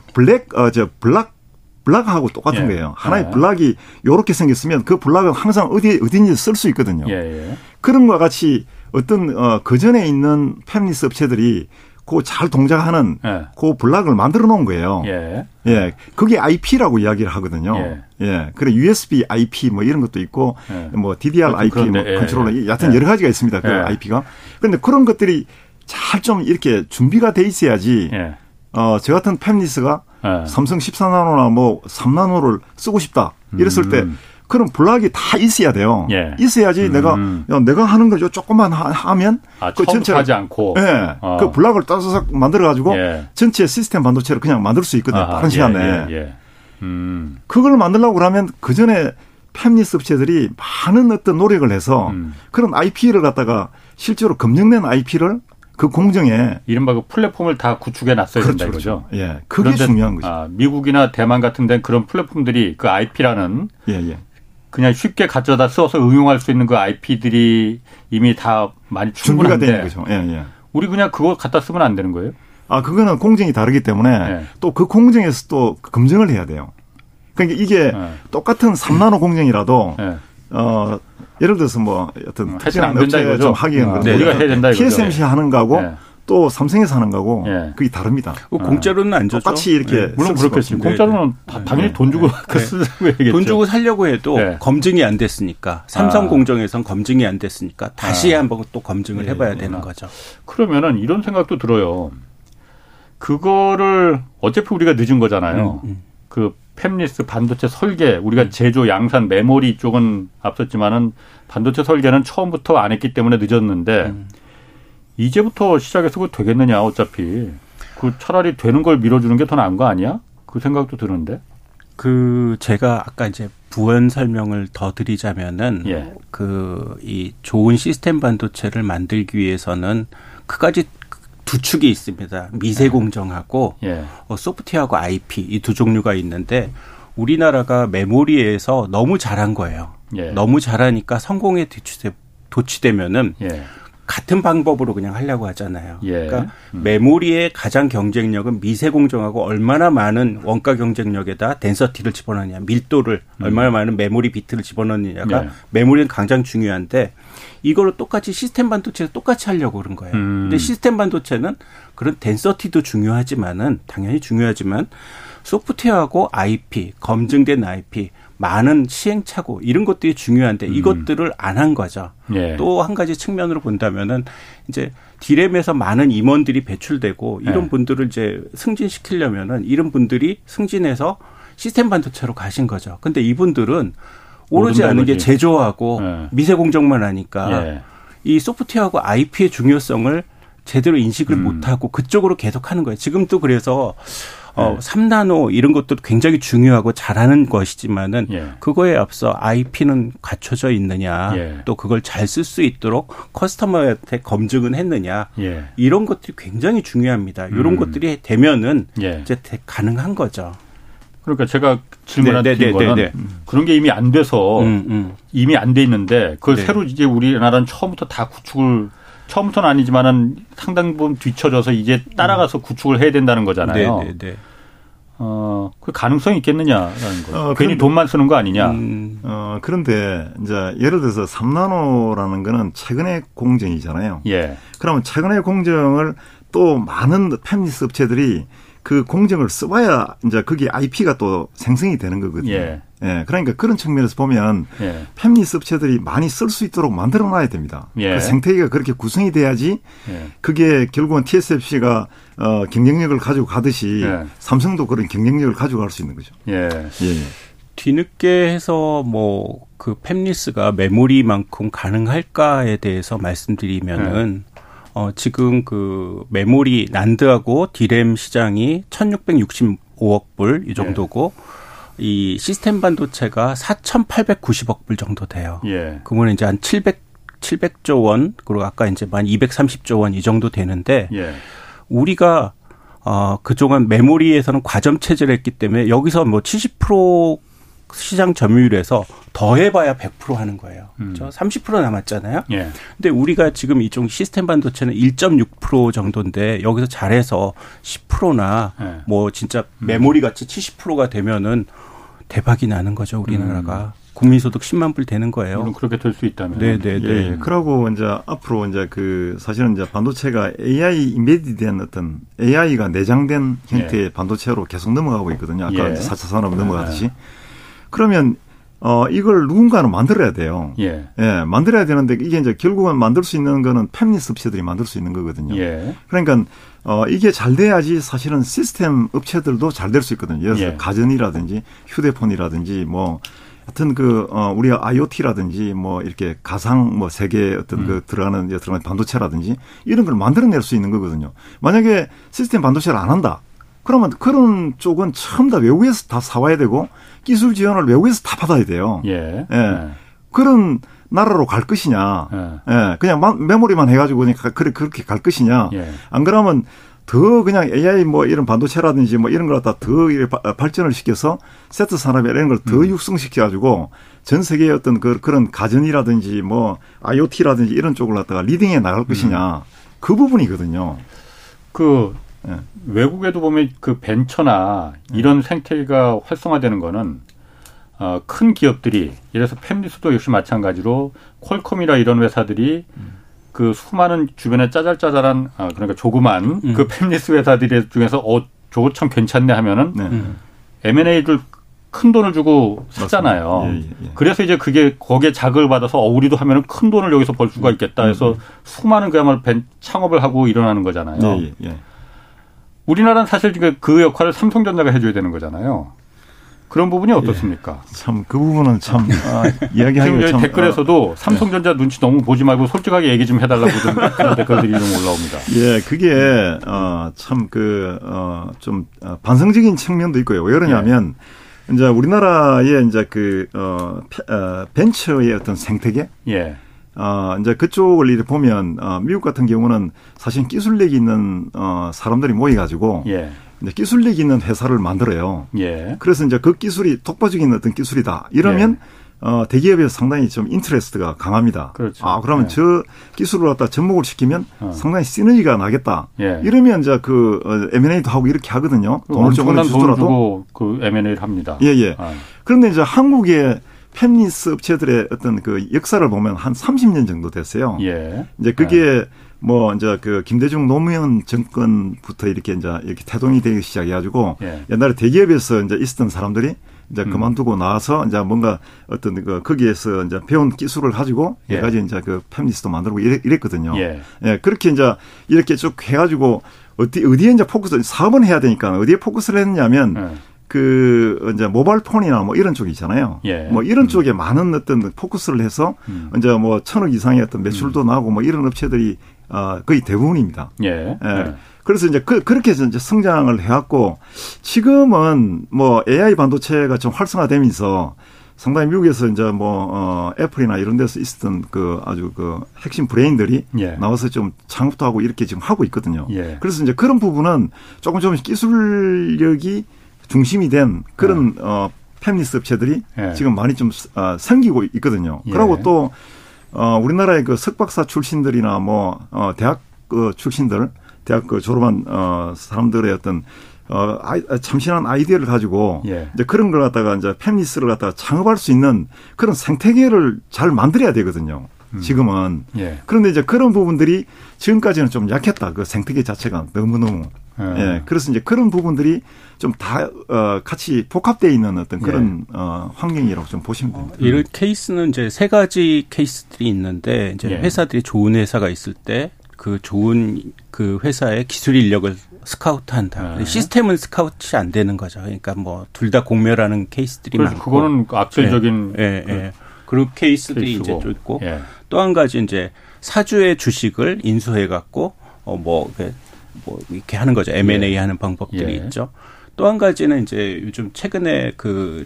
블락하고 똑같은 예. 거예요. 하나의 블락이 요렇게 생겼으면 그 블락은 항상 어딘지 쓸 수 있거든요. 예. 그런 것과 같이 어떤, 그 전에 있는 팹리스 업체들이 그 잘 동작하는 예. 그 블락을 만들어 놓은 거예요. 예. 예. 그게 IP라고 이야기를 하거든요. 예. 예. 그래 USB IP 뭐 이런 것도 있고 예. 뭐 DDR IP 뭐 예. 컨트롤러 예. 여하튼 여러 가지가 있습니다. 그 예. IP가. 그런데 그런 것들이 잘 좀 이렇게 준비가 돼 있어야지 예. 저 같은 팹리스가 예. 삼성 14나노나 뭐 3나노를 쓰고 싶다. 이랬을 때 그런 블락이 다 있어야 돼요. 예. 있어야지 내가 하는 걸 조금만 하면 그 전체를 하지 않고 예. 그 블락을 따서서 만들어 가지고 예. 전체 시스템 반도체를 그냥 만들 수 있거든요. 빠른 시간에. 예. 예. 그걸 만들려고 그러면 그 전에 팹리스 업체들이 많은 어떤 노력을 해서 그런 IP를 갖다가 실제로 검증된 IP를 그 공정에 이른바 그 플랫폼을 다 구축해 놨어야 된다 이거죠. 예, 그게 중요한 거죠. 아, 미국이나 대만 같은 데는 그런 플랫폼들이 그 IP라는 예, 예. 그냥 쉽게 가져다 써서 응용할 수 있는 그 IP들이 이미 다 많이 충분한데 준비가 되는 거죠. 예, 예. 우리 그냥 그거 갖다 쓰면 안 되는 거예요? 아, 그거는 공정이 다르기 때문에 예. 또 그 공정에서 또 검증을 해야 돼요. 그러니까 이게 예. 똑같은 3나노 공정이라도 예. 예를 들어서 뭐 어떤 특정한 업체에 좀 하기에는 그런데 우리가 해야 된다 이거죠. TSMC 하는 거하고 예. 또 삼성에서 하는 거하고 예. 그게 다릅니다. 공짜로는 안 줬죠. 똑같이 이렇게 예. 물론 그렇겠습니다. 공짜로는 예. 당연히 예. 돈 주고 예. 쓰려고 얘기했죠. 돈 주고 살려고 해도 예. 검증이 안 됐으니까 삼성 공정에선 검증이 안 됐으니까 다시 한번 또 검증을 해봐야 되는 거죠. 그러면은 이런 생각도 들어요. 그거를 어차피 우리가 늦은 거잖아요. 그 팹리스 반도체 설계 우리가 제조 양산 메모리 쪽은 앞섰지만은 반도체 설계는 처음부터 안 했기 때문에 늦었는데 이제부터 시작해서 그 되겠느냐 어차피 그 차라리 되는 걸 밀어주는 게 더 나은 거 아니야? 그 생각도 드는데 그 제가 아까 이제 부연 설명을 더 드리자면은 예. 그 이 좋은 시스템 반도체를 만들기 위해서는 그까지 두 축이 있습니다. 미세 공정하고 예. 소프트웨어하고 IP 이 두 종류가 있는데 우리나라가 메모리에서 너무 잘한 거예요. 예. 너무 잘하니까 성공에 도취되면은 예. 같은 방법으로 그냥 하려고 하잖아요. 예. 그러니까 메모리의 가장 경쟁력은 미세 공정하고 얼마나 많은 원가 경쟁력에다 덴서티를 집어넣느냐, 밀도를 얼마나 많은 메모리 비트를 집어넣느냐가 예. 메모리는 가장 중요한데. 이걸 똑같이 시스템 반도체에서 똑같이 하려고 그런 거예요. 근데 시스템 반도체는 그런 덴서티도 중요하지만은 당연히 중요하지만 소프트웨어하고 IP, 검증된 IP, 많은 시행착오 이런 것들이 중요한데 이것들을 안 한 거죠. 예. 또 한 가지 측면으로 본다면은 이제 디램에서 많은 임원들이 배출되고 이런 예. 분들을 이제 승진시키려면은 이런 분들이 승진해서 시스템 반도체로 가신 거죠. 근데 이분들은 오르지 않은 게 제조하고 예. 미세 공정만 하니까 예. 이 소프트웨어하고 IP의 중요성을 제대로 인식을 못하고 그쪽으로 계속하는 거예요. 지금도 그래서 3나노 이런 것도 굉장히 중요하고 잘하는 것이지만은 예. 그거에 앞서 IP는 갖춰져 있느냐 예. 또 그걸 잘 쓸 수 있도록 커스터머한테 검증은 했느냐 예. 이런 것들이 굉장히 중요합니다. 이런 것들이 되면은 예. 이제 가능한 거죠. 그러니까 제가 질문한 거는 그런 게 이미 안 돼서 이미 안 돼 있는데 그걸 네. 새로 이제 우리나라는 처음부터 다 구축을 처음부터는 아니지만은 상당 부분 뒤쳐져서 이제 따라가서 구축을 해야 된다는 거잖아요. 네, 네, 네. 그 가능성이 있겠느냐라는 거예요. 괜히 돈만 쓰는 거 아니냐. 그런데 이제 예를 들어서 3나노라는 거는 최근의 공정이잖아요. 예. 그러면 최근의 공정을 또 많은 팹리스 업체들이 그 공정을 써봐야 이제 거기 IP가 또 생성이 되는 거거든요. 예. 예. 그러니까 그런 측면에서 보면 예. 팹리스 업체들이 많이 쓸 수 있도록 만들어 놔야 됩니다. 예. 그 생태계가 그렇게 구성이 돼야지 예. 그게 결국은 TSMC가 경쟁력을 가지고 가듯이 예. 삼성도 그런 경쟁력을 가지고 갈 수 있는 거죠. 예. 예. 뒤늦게 해서 뭐 그 팹리스가 메모리만큼 가능할까에 대해서 말씀드리면은. 예. 지금 그 메모리 난드하고 디램 시장이 1,665억 불 이 정도고 예. 이 시스템 반도체가 4,890억 불 정도 돼요. 예. 그러면 이제 한 700조 원 그리고 아까 이제 만 230조 원 이 정도 되는데 예. 우리가 그동안 메모리에서는 과점 체제를 했기 때문에 여기서 뭐 70% 시장 점유율에서 더 해봐야 100% 하는 거예요. 30% 남았잖아요. 예. 근데 우리가 지금 이쪽 시스템 반도체는 1.6% 정도인데 여기서 잘해서 10%나 예. 뭐 진짜 메모리 같이 70%가 되면은 대박이 나는 거죠, 우리나라가. 국민소득 10만 불 되는 거예요. 물론 그렇게 될 수 있다면. 네네네. 예. 그러고 이제 앞으로 이제 그 사실은 이제 반도체가 AI 인베디드된 어떤 AI가 내장된 형태의 예. 반도체로 계속 넘어가고 있거든요. 아까 예. 4차 산업 넘어가듯이. 예. 그러면 이걸 누군가는 만들어야 돼요. 예. 예. 만들어야 되는데 이게 이제 결국은 만들 수 있는 거는 팹리 업체들이 만들 수 있는 거거든요. 예. 그러니까 이게 잘 돼야지 사실은 시스템 업체들도 잘 될 수 있거든요. 예를 들어서 예. 가전이라든지 휴대폰이라든지 뭐 하여튼 우리가 IoT라든지 뭐 이렇게 가상 뭐 세계에 어떤 그 들어가는 반도체라든지 이런 걸 만들어낼 수 있는 거거든요. 만약에 시스템 반도체를 안 한다. 그러면 그런 쪽은 처음 다 외국에서 다 사와야 되고 기술 지원을 외국에서 다 받아야 돼요. 예. 예. 그런 나라로 갈 것이냐. 예. 예. 그냥 메모리만 해가지고 그렇게 갈 것이냐. 예. 안 그러면 더 그냥 AI 뭐 이런 반도체라든지 뭐 이런 걸 갖다 더 발전을 시켜서 세트 산업에 이런 걸 더 육성시켜가지고 전 세계의 어떤 그런 가전이라든지 뭐 IoT라든지 이런 쪽을 갖다가 리딩해 나갈 것이냐. 그 부분이거든요. 예. 외국에도 보면 그 벤처나 이런 생태계가 활성화되는 거는 큰 기업들이 이래서 팹리스도 역시 마찬가지로 퀄컴이라 이런 회사들이 그 수많은 주변에 짜잘짜잘한 그러니까 조그만 그 팹리스 회사들 중에서 저거 참 괜찮네 하면은 M&A를 큰 돈을 주고 사잖아요. 예, 예, 예. 그래서 이제 그게 거기에 자극을 받아서 우리도 하면은 큰 돈을 여기서 벌 수가 있겠다 해서 수많은 그야말로 창업을 하고 일어나는 거잖아요. 예, 예, 예. 우리나라는 사실 그 역할을 삼성전자가 해줘야 되는 거잖아요. 그런 부분이 어떻습니까? 예, 참 그 부분은 참 이야기하기가 지금 참. 댓글에서도 삼성전자 눈치 너무 보지 말고 솔직하게 얘기 좀 해달라고 그런 댓글들이 좀 올라옵니다. 예, 그게 참 좀 반성적인 측면도 있고요. 왜 그러냐면 예. 이제 우리나라의 이제 벤처의 어떤 생태계. 예. 이제 그쪽을 이렇게 보면, 미국 같은 경우는 사실 기술력이 있는, 사람들이 모여가지고, 예. 이제 기술력이 있는 회사를 만들어요. 예. 그래서 이제 그 기술이 독보적인 어떤 기술이다. 이러면, 예. 대기업에서 상당히 좀 인트레스트가 강합니다. 그렇죠. 그러면 예. 저 기술을 갖다 접목을 시키면 상당히 시너지가 나겠다. 예. 이러면 이제 M&A도 하고 이렇게 하거든요. 돈을 조금 주더라도. 그 M&A를 합니다. 예, 예. 아. 그런데 이제 한국에 팹리스 업체들의 어떤 역사를 보면 한 30년 정도 됐어요. 예. 이제 그게 김대중 노무현 정권부터 이렇게 태동이 되기 시작해가지고 예. 옛날에 대기업에서 이제 있었던 사람들이 이제 그만두고 나서 이제 뭔가 어떤 거기에서 이제 배운 기술을 가지고 예. 여러 가지 이제 팹리스도 만들고 이랬거든요. 예. 예. 그렇게 이제 이렇게 쭉 해가지고 어디에 이제 사업은 해야 되니까 어디에 포커스를 했냐면 예. 이제 모바일 폰이나 뭐 이런 쪽이 있잖아요. 예. 뭐 이런 쪽에 많은 어떤 포커스를 해서 이제 뭐 1,000억 이상의 어떤 매출도 나오고 뭐 이런 업체들이 거의 대부분입니다. 예. 예. 예. 그래서 이제 그렇게 해서 이제 성장을 해왔고 지금은 뭐 AI 반도체가 좀 활성화되면서 상당히 미국에서 이제 애플이나 이런 데서 있었던 아주 핵심 브레인들이 예. 나와서 좀 창업도 하고 이렇게 지금 하고 있거든요. 예. 그래서 이제 그런 부분은 조금씩 기술력이 중심이 된 그런 팹리스 업체들이 예. 지금 많이 좀 생기고 있거든요. 예. 그리고 또 우리나라의 석박사 출신들이나 대학 출신들, 대학 졸업한 사람들의 어떤 참신한 아이디어를 가지고 예. 이제 그런 걸 갖다가 이제 팹리스를 갖다가 창업할 수 있는 그런 생태계를 잘 만들어야 되거든요. 지금은 예. 그런데 이제 그런 부분들이 지금까지는 좀 약했다. 그 생태계 자체가 너무너무. 예. 그래서 이제 그런 부분들이 좀 다 같이 복합되어 있는 어떤 그런 예. 환경이라고 좀 보시면 됩니다. 이런 케이스는 이제 세 가지 케이스들이 있는데 이제 예. 회사들이 좋은 회사가 있을 때 그 좋은 그 회사의 기술 인력을 스카우트한다. 예. 시스템은 스카우트 안 되는 거죠. 그러니까 둘 다 공멸하는 케이스들이 많고. 그거는 악질적인. 예. 예. 그런 케이스들이 케이스고. 이제 있고 예. 또 한 가지 이제 사주의 주식을 인수해 갖고 이렇게 하는 거죠. M&A 예. 하는 방법들이 예. 있죠. 또 한 가지는 이제 요즘 최근에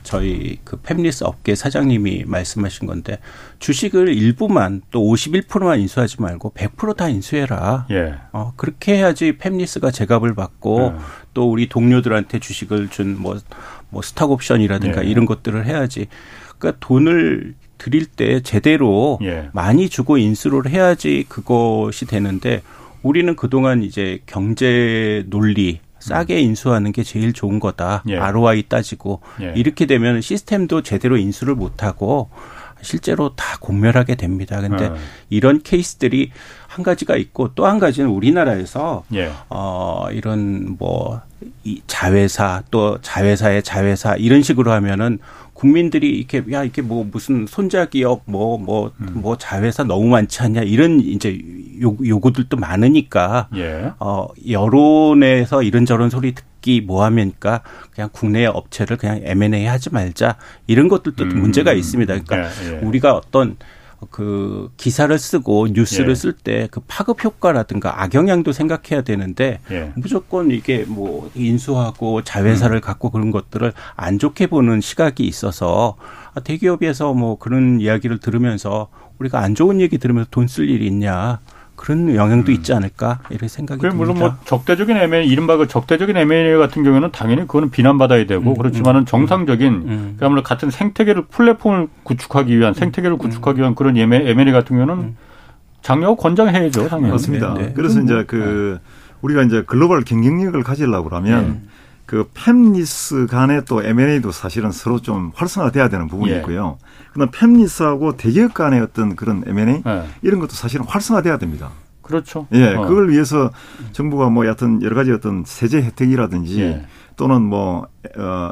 저희 팹리스 업계 사장님이 말씀하신 건데 주식을 일부만 또 51%만 인수하지 말고 100% 다 인수해라. 예. 그렇게 해야지 팹리스가 제값을 받고 예. 또 우리 동료들한테 주식을 준 스톡옵션이라든가 예. 이런 것들을 해야지. 그러니까 돈을 드릴 때 제대로 예. 많이 주고 인수를 해야지 그것이 되는데 우리는 그동안 이제 경제 논리, 싸게 인수하는 게 제일 좋은 거다. 예. ROI 따지고. 예. 이렇게 되면 시스템도 제대로 인수를 못하고 실제로 다 공멸하게 됩니다. 근데 이런 케이스들이 한 가지가 있고 또 한 가지는 우리나라에서 이런 뭐 이 자회사 또 자회사의 자회사 이런 식으로 하면은 국민들이 이렇게 야 이게 뭐 무슨 손자기업 뭐 자회사 너무 많지 않냐 이런 이제 요구들도 많으니까 여론에서 이런저런 소리 듣기 뭐하면니까 그냥 국내 업체를 그냥 M&A 하지 말자 이런 것들도 문제가 있습니다. 그러니까 우리가 어떤 그 기사를 쓰고 뉴스를 쓸 때 그 파급 효과라든가 악영향도 생각해야 되는데 무조건 이게 뭐 인수하고 자회사를 갖고 그런 것들을 안 좋게 보는 시각이 있어서 대기업에서 뭐 그런 이야기를 들으면서 우리가 안 좋은 얘기 들으면서 돈 쓸 일이 있냐. 그런 영향도 있지 않을까 이런 생각이 듭니다. 물론 뭐 적대적인 M&A, 이른바 그 적대적인 M&A 같은 경우는 당연히 그거는 비난받아야 되고 그렇지만은 정상적인 그야말로 같은 생태계를 플랫폼을 구축하기 위한 생태계를 구축하기 위한 그런 M&A 같은 경우는 장려하고 권장해야죠, 당연히. 맞습니다. 네. 그래서 이제 그 우리가 이제 글로벌 경쟁력을 가지려고 하면 그 팹리스 간의 또 M&A도 사실은 서로 좀 활성화돼야 되는 부분이 있고요. 그다음 팹리스하고 대기업 간의 어떤 그런 M&A 이런 것도 사실은 활성화돼야 됩니다. 그렇죠. 예, 그걸 위해서 정부가 뭐 여튼 여러 가지 어떤 세제 혜택이라든지 또는 뭐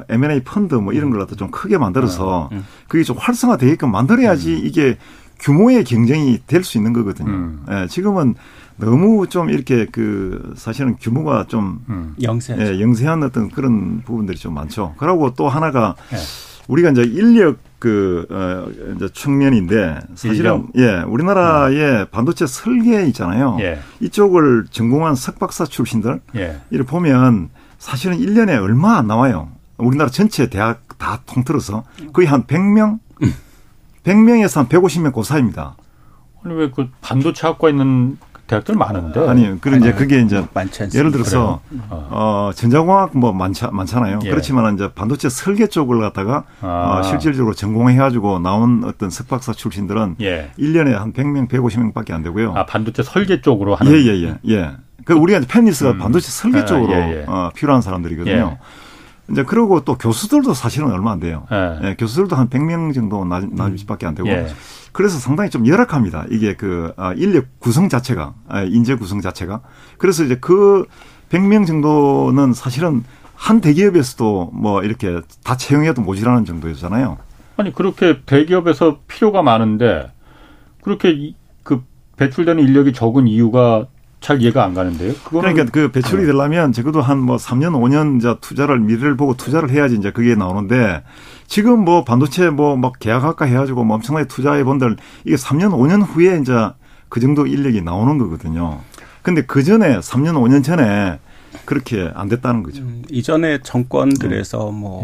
M&A 펀드 뭐 이런 걸 갖다 좀 크게 만들어서 그게 좀 활성화되게끔 만들어야지 이게 규모의 경쟁이 될 수 있는 거거든요. 예, 지금은 너무 좀 이렇게 그 사실은 규모가 좀 영세한 어떤 그런 부분들이 좀 많죠. 그리고 또 하나가 우리가 이제 인력 그 이제 측면인데 사실은 우리나라의 반도체 설계 있잖아요. 이쪽을 전공한 석박사 출신들 이를 보면 사실은 1년에 얼마 안 나와요. 우리나라 전체 대학 다 통틀어서 거의 한 100명, 100명에서 한 150명 그 사이입니다. 아니 왜 그 반도체 학과 있는 대학들 많은데. 아니, 그리고 이제 그게 이제 예를 들어서 전자공학 뭐 많잖아요. 그렇지만 이제 반도체 설계 쪽을 갖다가 실질적으로 전공해 가지고 나온 어떤 석박사 출신들은 1년에 한 100명, 150명밖에 안 되고요. 아, 반도체 설계 쪽으로 하는. 그 우리가 이제 팹리스가 반도체 설계 쪽으로 필요한 사람들이거든요. 이제 그러고 또 교수들도 사실은 얼마 안 돼요. 교수들도 한 100명 정도 나중밖에 안 되고. 그래서 상당히 좀 열악합니다. 이게 그 인력 구성 자체가, 인재 구성 자체가. 그래서 이제 그 100명 정도는 사실은 한 대기업에서도 뭐 이렇게 다 채용해도 모자라는 정도였잖아요. 아니, 그렇게 대기업에서 필요가 많은데 그렇게 그 배출되는 인력이 적은 이유가 잘 이해가 안 가는데요. 그러니까 그 배출이 되려면 적어도 한 뭐 3년, 5년 이제 투자를 미래를 보고 투자를 해야지 이제 그게 나오는데 지금 뭐 반도체 뭐 막 계약학과 해가지고 뭐 엄청나게 투자해 본들 이게 3년, 5년 후에 이제 그 정도 인력이 나오는 거거든요. 근데 그 전에 3년, 5년 전에 그렇게 안 됐다는 거죠. 이전에 정권들에서 뭐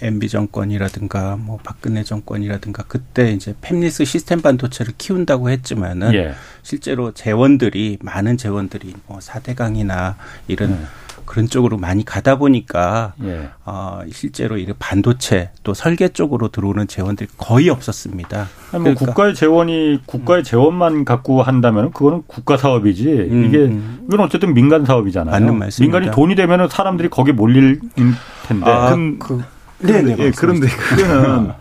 MB 정권이라든가 뭐 박근혜 정권이라든가 그때 이제 팹리스 시스템 반도체를 키운다고 했지만은 실제로 재원들이 많은 재원들이 뭐 4대강이나 이런 그런 쪽으로 많이 가다 보니까 실제로 이 반도체 또 설계 쪽으로 들어오는 재원들이 거의 없었습니다. 아니, 뭐 그러니까. 국가의 재원이 국가의 재원만 갖고 한다면 그거는 국가 사업이지 이건 어쨌든 민간 사업이잖아요. 맞는 말씀입니다. 민간이 돈이 되면 사람들이 거기에 몰릴 텐데. 그런데 그거는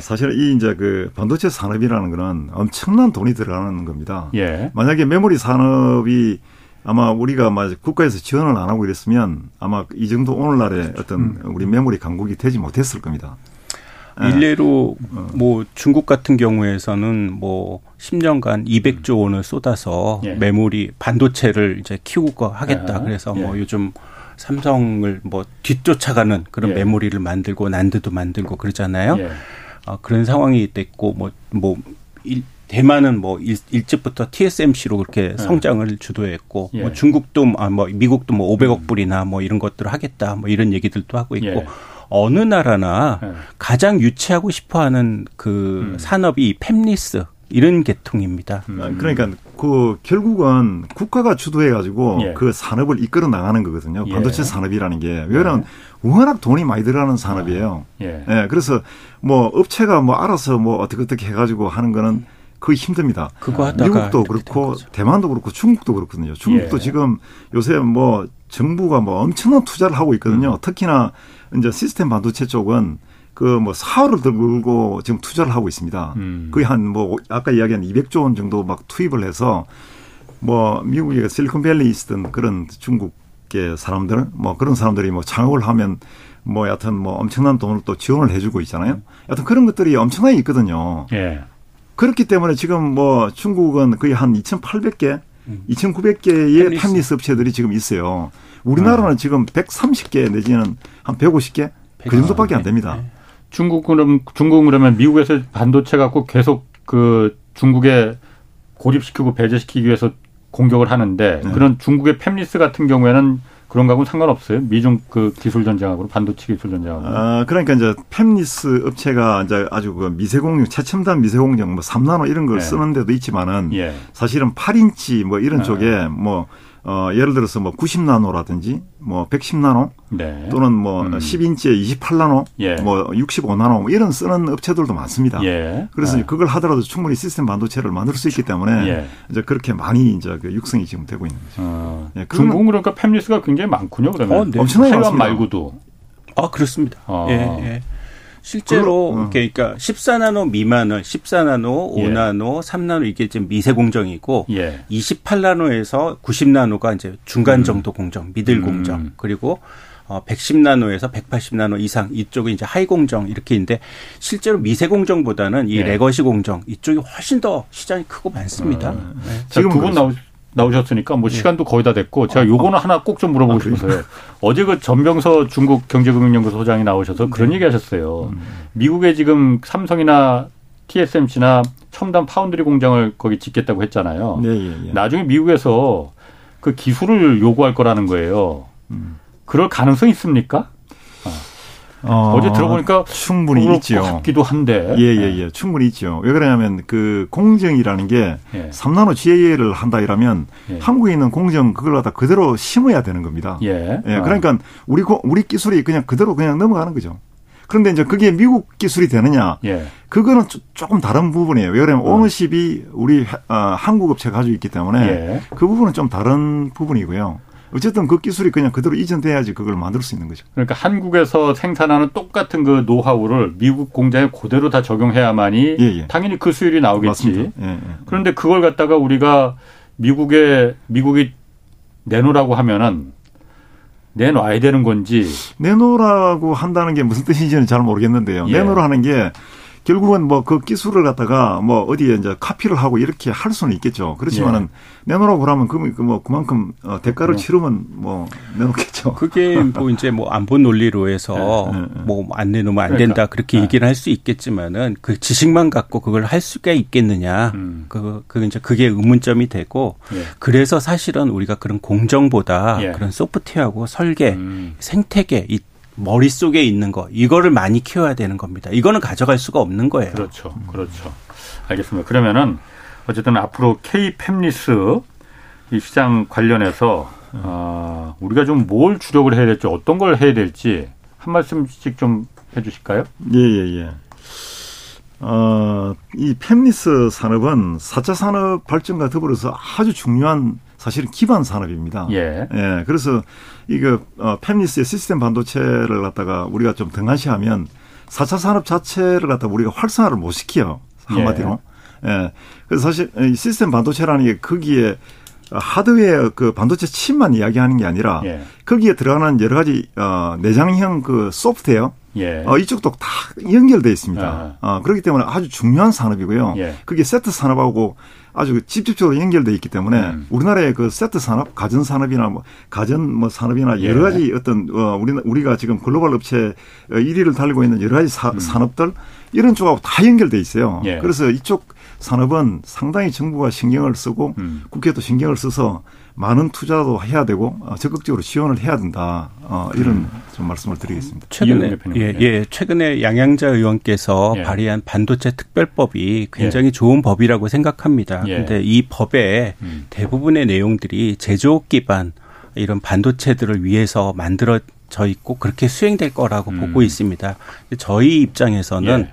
사실 이 이제 그 반도체 산업이라는 거는 엄청난 돈이 들어가는 겁니다. 만약에 메모리 산업이 아마 우리가 국가에서 지원을 안 하고 이랬으면 아마 이 정도 오늘날의 어떤 우리 메모리 강국이 되지 못했을 겁니다. 일례로 뭐 중국 같은 경우에서는 뭐 10년간 200조 원을 쏟아서 메모리 반도체를 이제 키우고 하겠다. 그래서 뭐 요즘 삼성을 뭐 뒤쫓아가는 그런 메모리를 만들고 난드도 만들고 그러잖아요. 그런 상황이 됐고 대만은 뭐 일찍부터 TSMC로 그렇게 성장을 주도했고 뭐 중국도 뭐 미국도 뭐 500억 불이나 뭐 이런 것들을 하겠다 뭐 이런 얘기들도 하고 있고 어느 나라나 가장 유치하고 싶어하는 그 산업이 팹리스 이런 계통입니다. 그러니까 그 결국은 국가가 주도해 가지고 그 산업을 이끌어 나가는 거거든요. 반도체 산업이라는 게 왜냐하면 워낙 돈이 많이 들어가는 산업이에요. 그래서 뭐 업체가 뭐 알아서 뭐 어떻게 해가지고 하는 거는 거의 힘듭니다. 그거 하다가 미국도 그렇고 대만도 그렇고 중국도 그렇거든요. 중국도 예. 지금 요새 뭐 정부가 뭐 엄청난 투자를 하고 있거든요. 특히나 이제 시스템 반도체 쪽은 그 뭐 4월을 들고 지금 투자를 하고 있습니다. 거의 한 뭐 아까 이야기한 200조 원 정도 막 투입을 해서 뭐 미국의 실리콘밸리에 있던 그런 중국계 사람들 뭐 그런 사람들이 뭐 창업을 하면 뭐 여튼 뭐 엄청난 돈을 또 지원을 해주고 있잖아요. 여튼 그런 것들이 엄청나게 있거든요. 예. 그렇기 때문에 지금 뭐 중국은 거의 한 2,800개, 2,900개의 탑리스 업체들이 지금 있어요. 우리나라는 지금 130개 내지는 한 150개 그 정도밖에 안 됩니다. 네. 중국은 그러면 미국에서 반도체 갖고 계속 그 중국에 고립시키고 배제시키기 위해서 공격을 하는데 네. 그런 중국의 팹리스 같은 경우에는 그런 거하고는 상관없어요. 미중 그 기술 전쟁하고 반도체 기술 전쟁하고. 아, 그러니까 이제 팹리스 업체가 이제 아주 그 미세공정, 최첨단 미세공정 뭐 3나노 이런 걸 네. 쓰는 데도 있지만은 예. 사실은 8인치 뭐 이런 네. 쪽에 뭐 예를 들어서 뭐 90나노라든지 뭐 110나노 네. 또는 뭐 10인치에 28나노 예. 뭐 65나노 뭐 이런 쓰는 업체들도 많습니다. 예. 그래서 네. 그걸 하더라도 충분히 시스템 반도체를 만들 수 있기 때문에 예. 이제 그렇게 많이 이제 그 육성이 지금 되고 있는 거죠. 예, 중국은 그러니까 팹리스가 굉장히 많군요. 그러면 네. 엄청나게 세관 말고도. 아 그렇습니다. 아. 예, 예. 실제로 그러니까 14나노 미만은 14나노, 5나노, 예. 3나노 이게 지금 미세 공정이고 예. 28나노에서 90나노가 이제 중간 정도 공정, 미들 공정 그리고 110나노에서 180나노 이상 이쪽이 이제 하이 공정 이렇게인데 실제로 미세 공정보다는 이 예. 레거시 공정 이쪽이 훨씬 더 시장이 크고 많습니다. 네. 지금 두 분 나오셨으니까 뭐 예. 시간도 거의 다 됐고 제가 요거는 하나 꼭 좀 물어보고 싶어서요. 어제 그 전병서 중국 경제금융연구소 소장이 나오셔서 그런 얘기 하셨어요. 미국에 지금 삼성이나 TSMC나 첨단 파운드리 공장을 거기 짓겠다고 했잖아요. 네, 예, 예. 나중에 미국에서 그 기술을 요구할 거라는 거예요. 그럴 가능성이 있습니까? 어제 들어보니까 충분히 있죠. 같기도 한데. 예. 충분히 있죠. 왜 그러냐면 그 공정이라는 게 예. 3나노 GAA를 한다 이러면 예. 한국에 있는 공정 그걸 갖다 그대로 심어야 되는 겁니다. 예. 그러니까 우리 기술이 그냥 그대로 그냥 넘어가는 거죠. 그런데 이제 그게 미국 기술이 되느냐? 예. 그거는 조금 다른 부분이에요. 왜 그러냐면 오너십이 우리 한국 업체가 가지고 있기 때문에 예. 그 부분은 좀 다른 부분이고요. 어쨌든 그 기술이 그냥 그대로 이전돼야지 그걸 만들 수 있는 거죠. 그러니까 한국에서 생산하는 똑같은 그 노하우를 미국 공장에 그대로 다 적용해야만이 예. 당연히 그 수율이 나오겠지. 예. 그런데 그걸 갖다가 우리가 미국이 내놓으라고 하면은 내놔야 되는 건지. 내놓으라고 한다는 게 무슨 뜻인지는 잘 모르겠는데요. 예. 내놓으라는 게 결국은 뭐 그 기술을 갖다가 뭐 어디에 이제 카피를 하고 이렇게 할 수는 있겠죠. 그렇지만은 예. 내놓으라고 그러면 뭐 그만큼 대가를 치르면 뭐 내놓겠죠. 그게 뭐 이제 뭐 안보 논리로 해서 뭐 안 내놓으면 안 된다 그렇게 얘기를 할 수 있겠지만은 그 지식만 갖고 그걸 할 수가 있겠느냐. 이제 그게 의문점이 되고 예. 그래서 사실은 우리가 그런 공정보다 예. 그런 소프트웨어하고 설계, 생태계 이 머릿속에 있는 거 이거를 많이 키워야 되는 겁니다. 이거는 가져갈 수가 없는 거예요. 그렇죠. 알겠습니다. 그러면은 어쨌든 앞으로 K-팹리스 이 시장 관련해서 우리가 좀 뭘 주력을 해야 될지 어떤 걸 해야 될지 한 말씀씩 좀 해주실까요? 예. 이 팹리스 산업은 4차 산업 발전과 더불어서 아주 중요한 사실은 기반 산업입니다. 예. 그래서 이거 팹리스의 시스템 반도체를 갖다가 우리가 좀 등한시하면 4차 산업 자체를 갖다 우리가 활성화를 못 시켜요. 한마디로. 예. 그래서 사실 이 시스템 반도체라는 게 거기에 하드웨어 그 반도체 칩만 이야기하는 게 아니라 거기에 들어가는 여러 가지 내장형 그 소프트웨어 이쪽도 다 연결되어 있습니다. 그렇기 때문에 아주 중요한 산업이고요. 그게 세트 산업하고 아주 직접적으로 연결되어 있기 때문에 우리나라의 그 세트 산업, 가전 산업이나 여러 가지 어떤 우리가 지금 글로벌 업체 1위를 달리고 있는 여러 가지 산업들 이런 쪽하고 다 연결되어 있어요. 그래서 이쪽 산업은 상당히 정부가 신경을 쓰고 국회도 신경을 써서 많은 투자도 해야 되고 적극적으로 지원을 해야 된다. 이런 좀 말씀을 드리겠습니다. 최근에 양양자 의원께서 발의한 반도체 특별법이 굉장히 좋은 법이라고 생각합니다. 그런데 이 법의 대부분의 내용들이 제조업 기반 이런 반도체들을 위해서 만들어져 있고 그렇게 수행될 거라고 보고 있습니다. 저희 입장에서는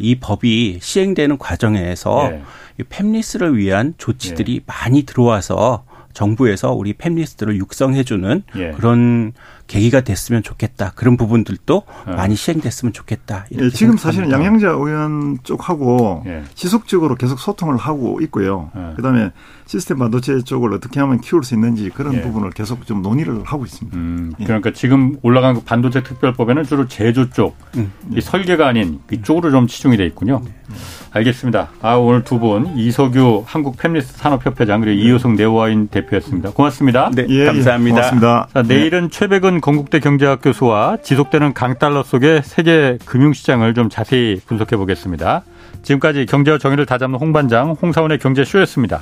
이 법이 시행되는 과정에서 네. 이 팹리스를 위한 조치들이 네. 많이 들어와서 정부에서 우리 팹리스들을 육성해주는 예. 그런 계기가 됐으면 좋겠다. 그런 부분들도 예. 많이 시행됐으면 좋겠다. 예, 지금 사실은 양양자 의원 쪽하고 예. 지속적으로 계속 소통을 하고 있고요. 예. 그다음에 시스템 반도체 쪽을 어떻게 하면 키울 수 있는지 그런 예. 부분을 계속 좀 논의를 하고 있습니다. 그러니까 예. 지금 올라간 반도체 특별법에는 주로 제조 쪽, 이 설계가 아닌 이쪽으로 좀 치중이 돼 있군요. 알겠습니다. 아, 오늘 두 분 이석유 한국 팹리스 산업협회장 그리고 이효성 네오와인 대표였습니다. 고맙습니다. 네, 예, 감사합니다. 고맙습니다. 자, 내일은 네. 최백은 건국대 경제학 교수와 지속되는 강달러 속의 세계 금융시장을 좀 자세히 분석해 보겠습니다. 지금까지 경제와 정의를 다잡는 홍반장 홍사원의 경제쇼였습니다.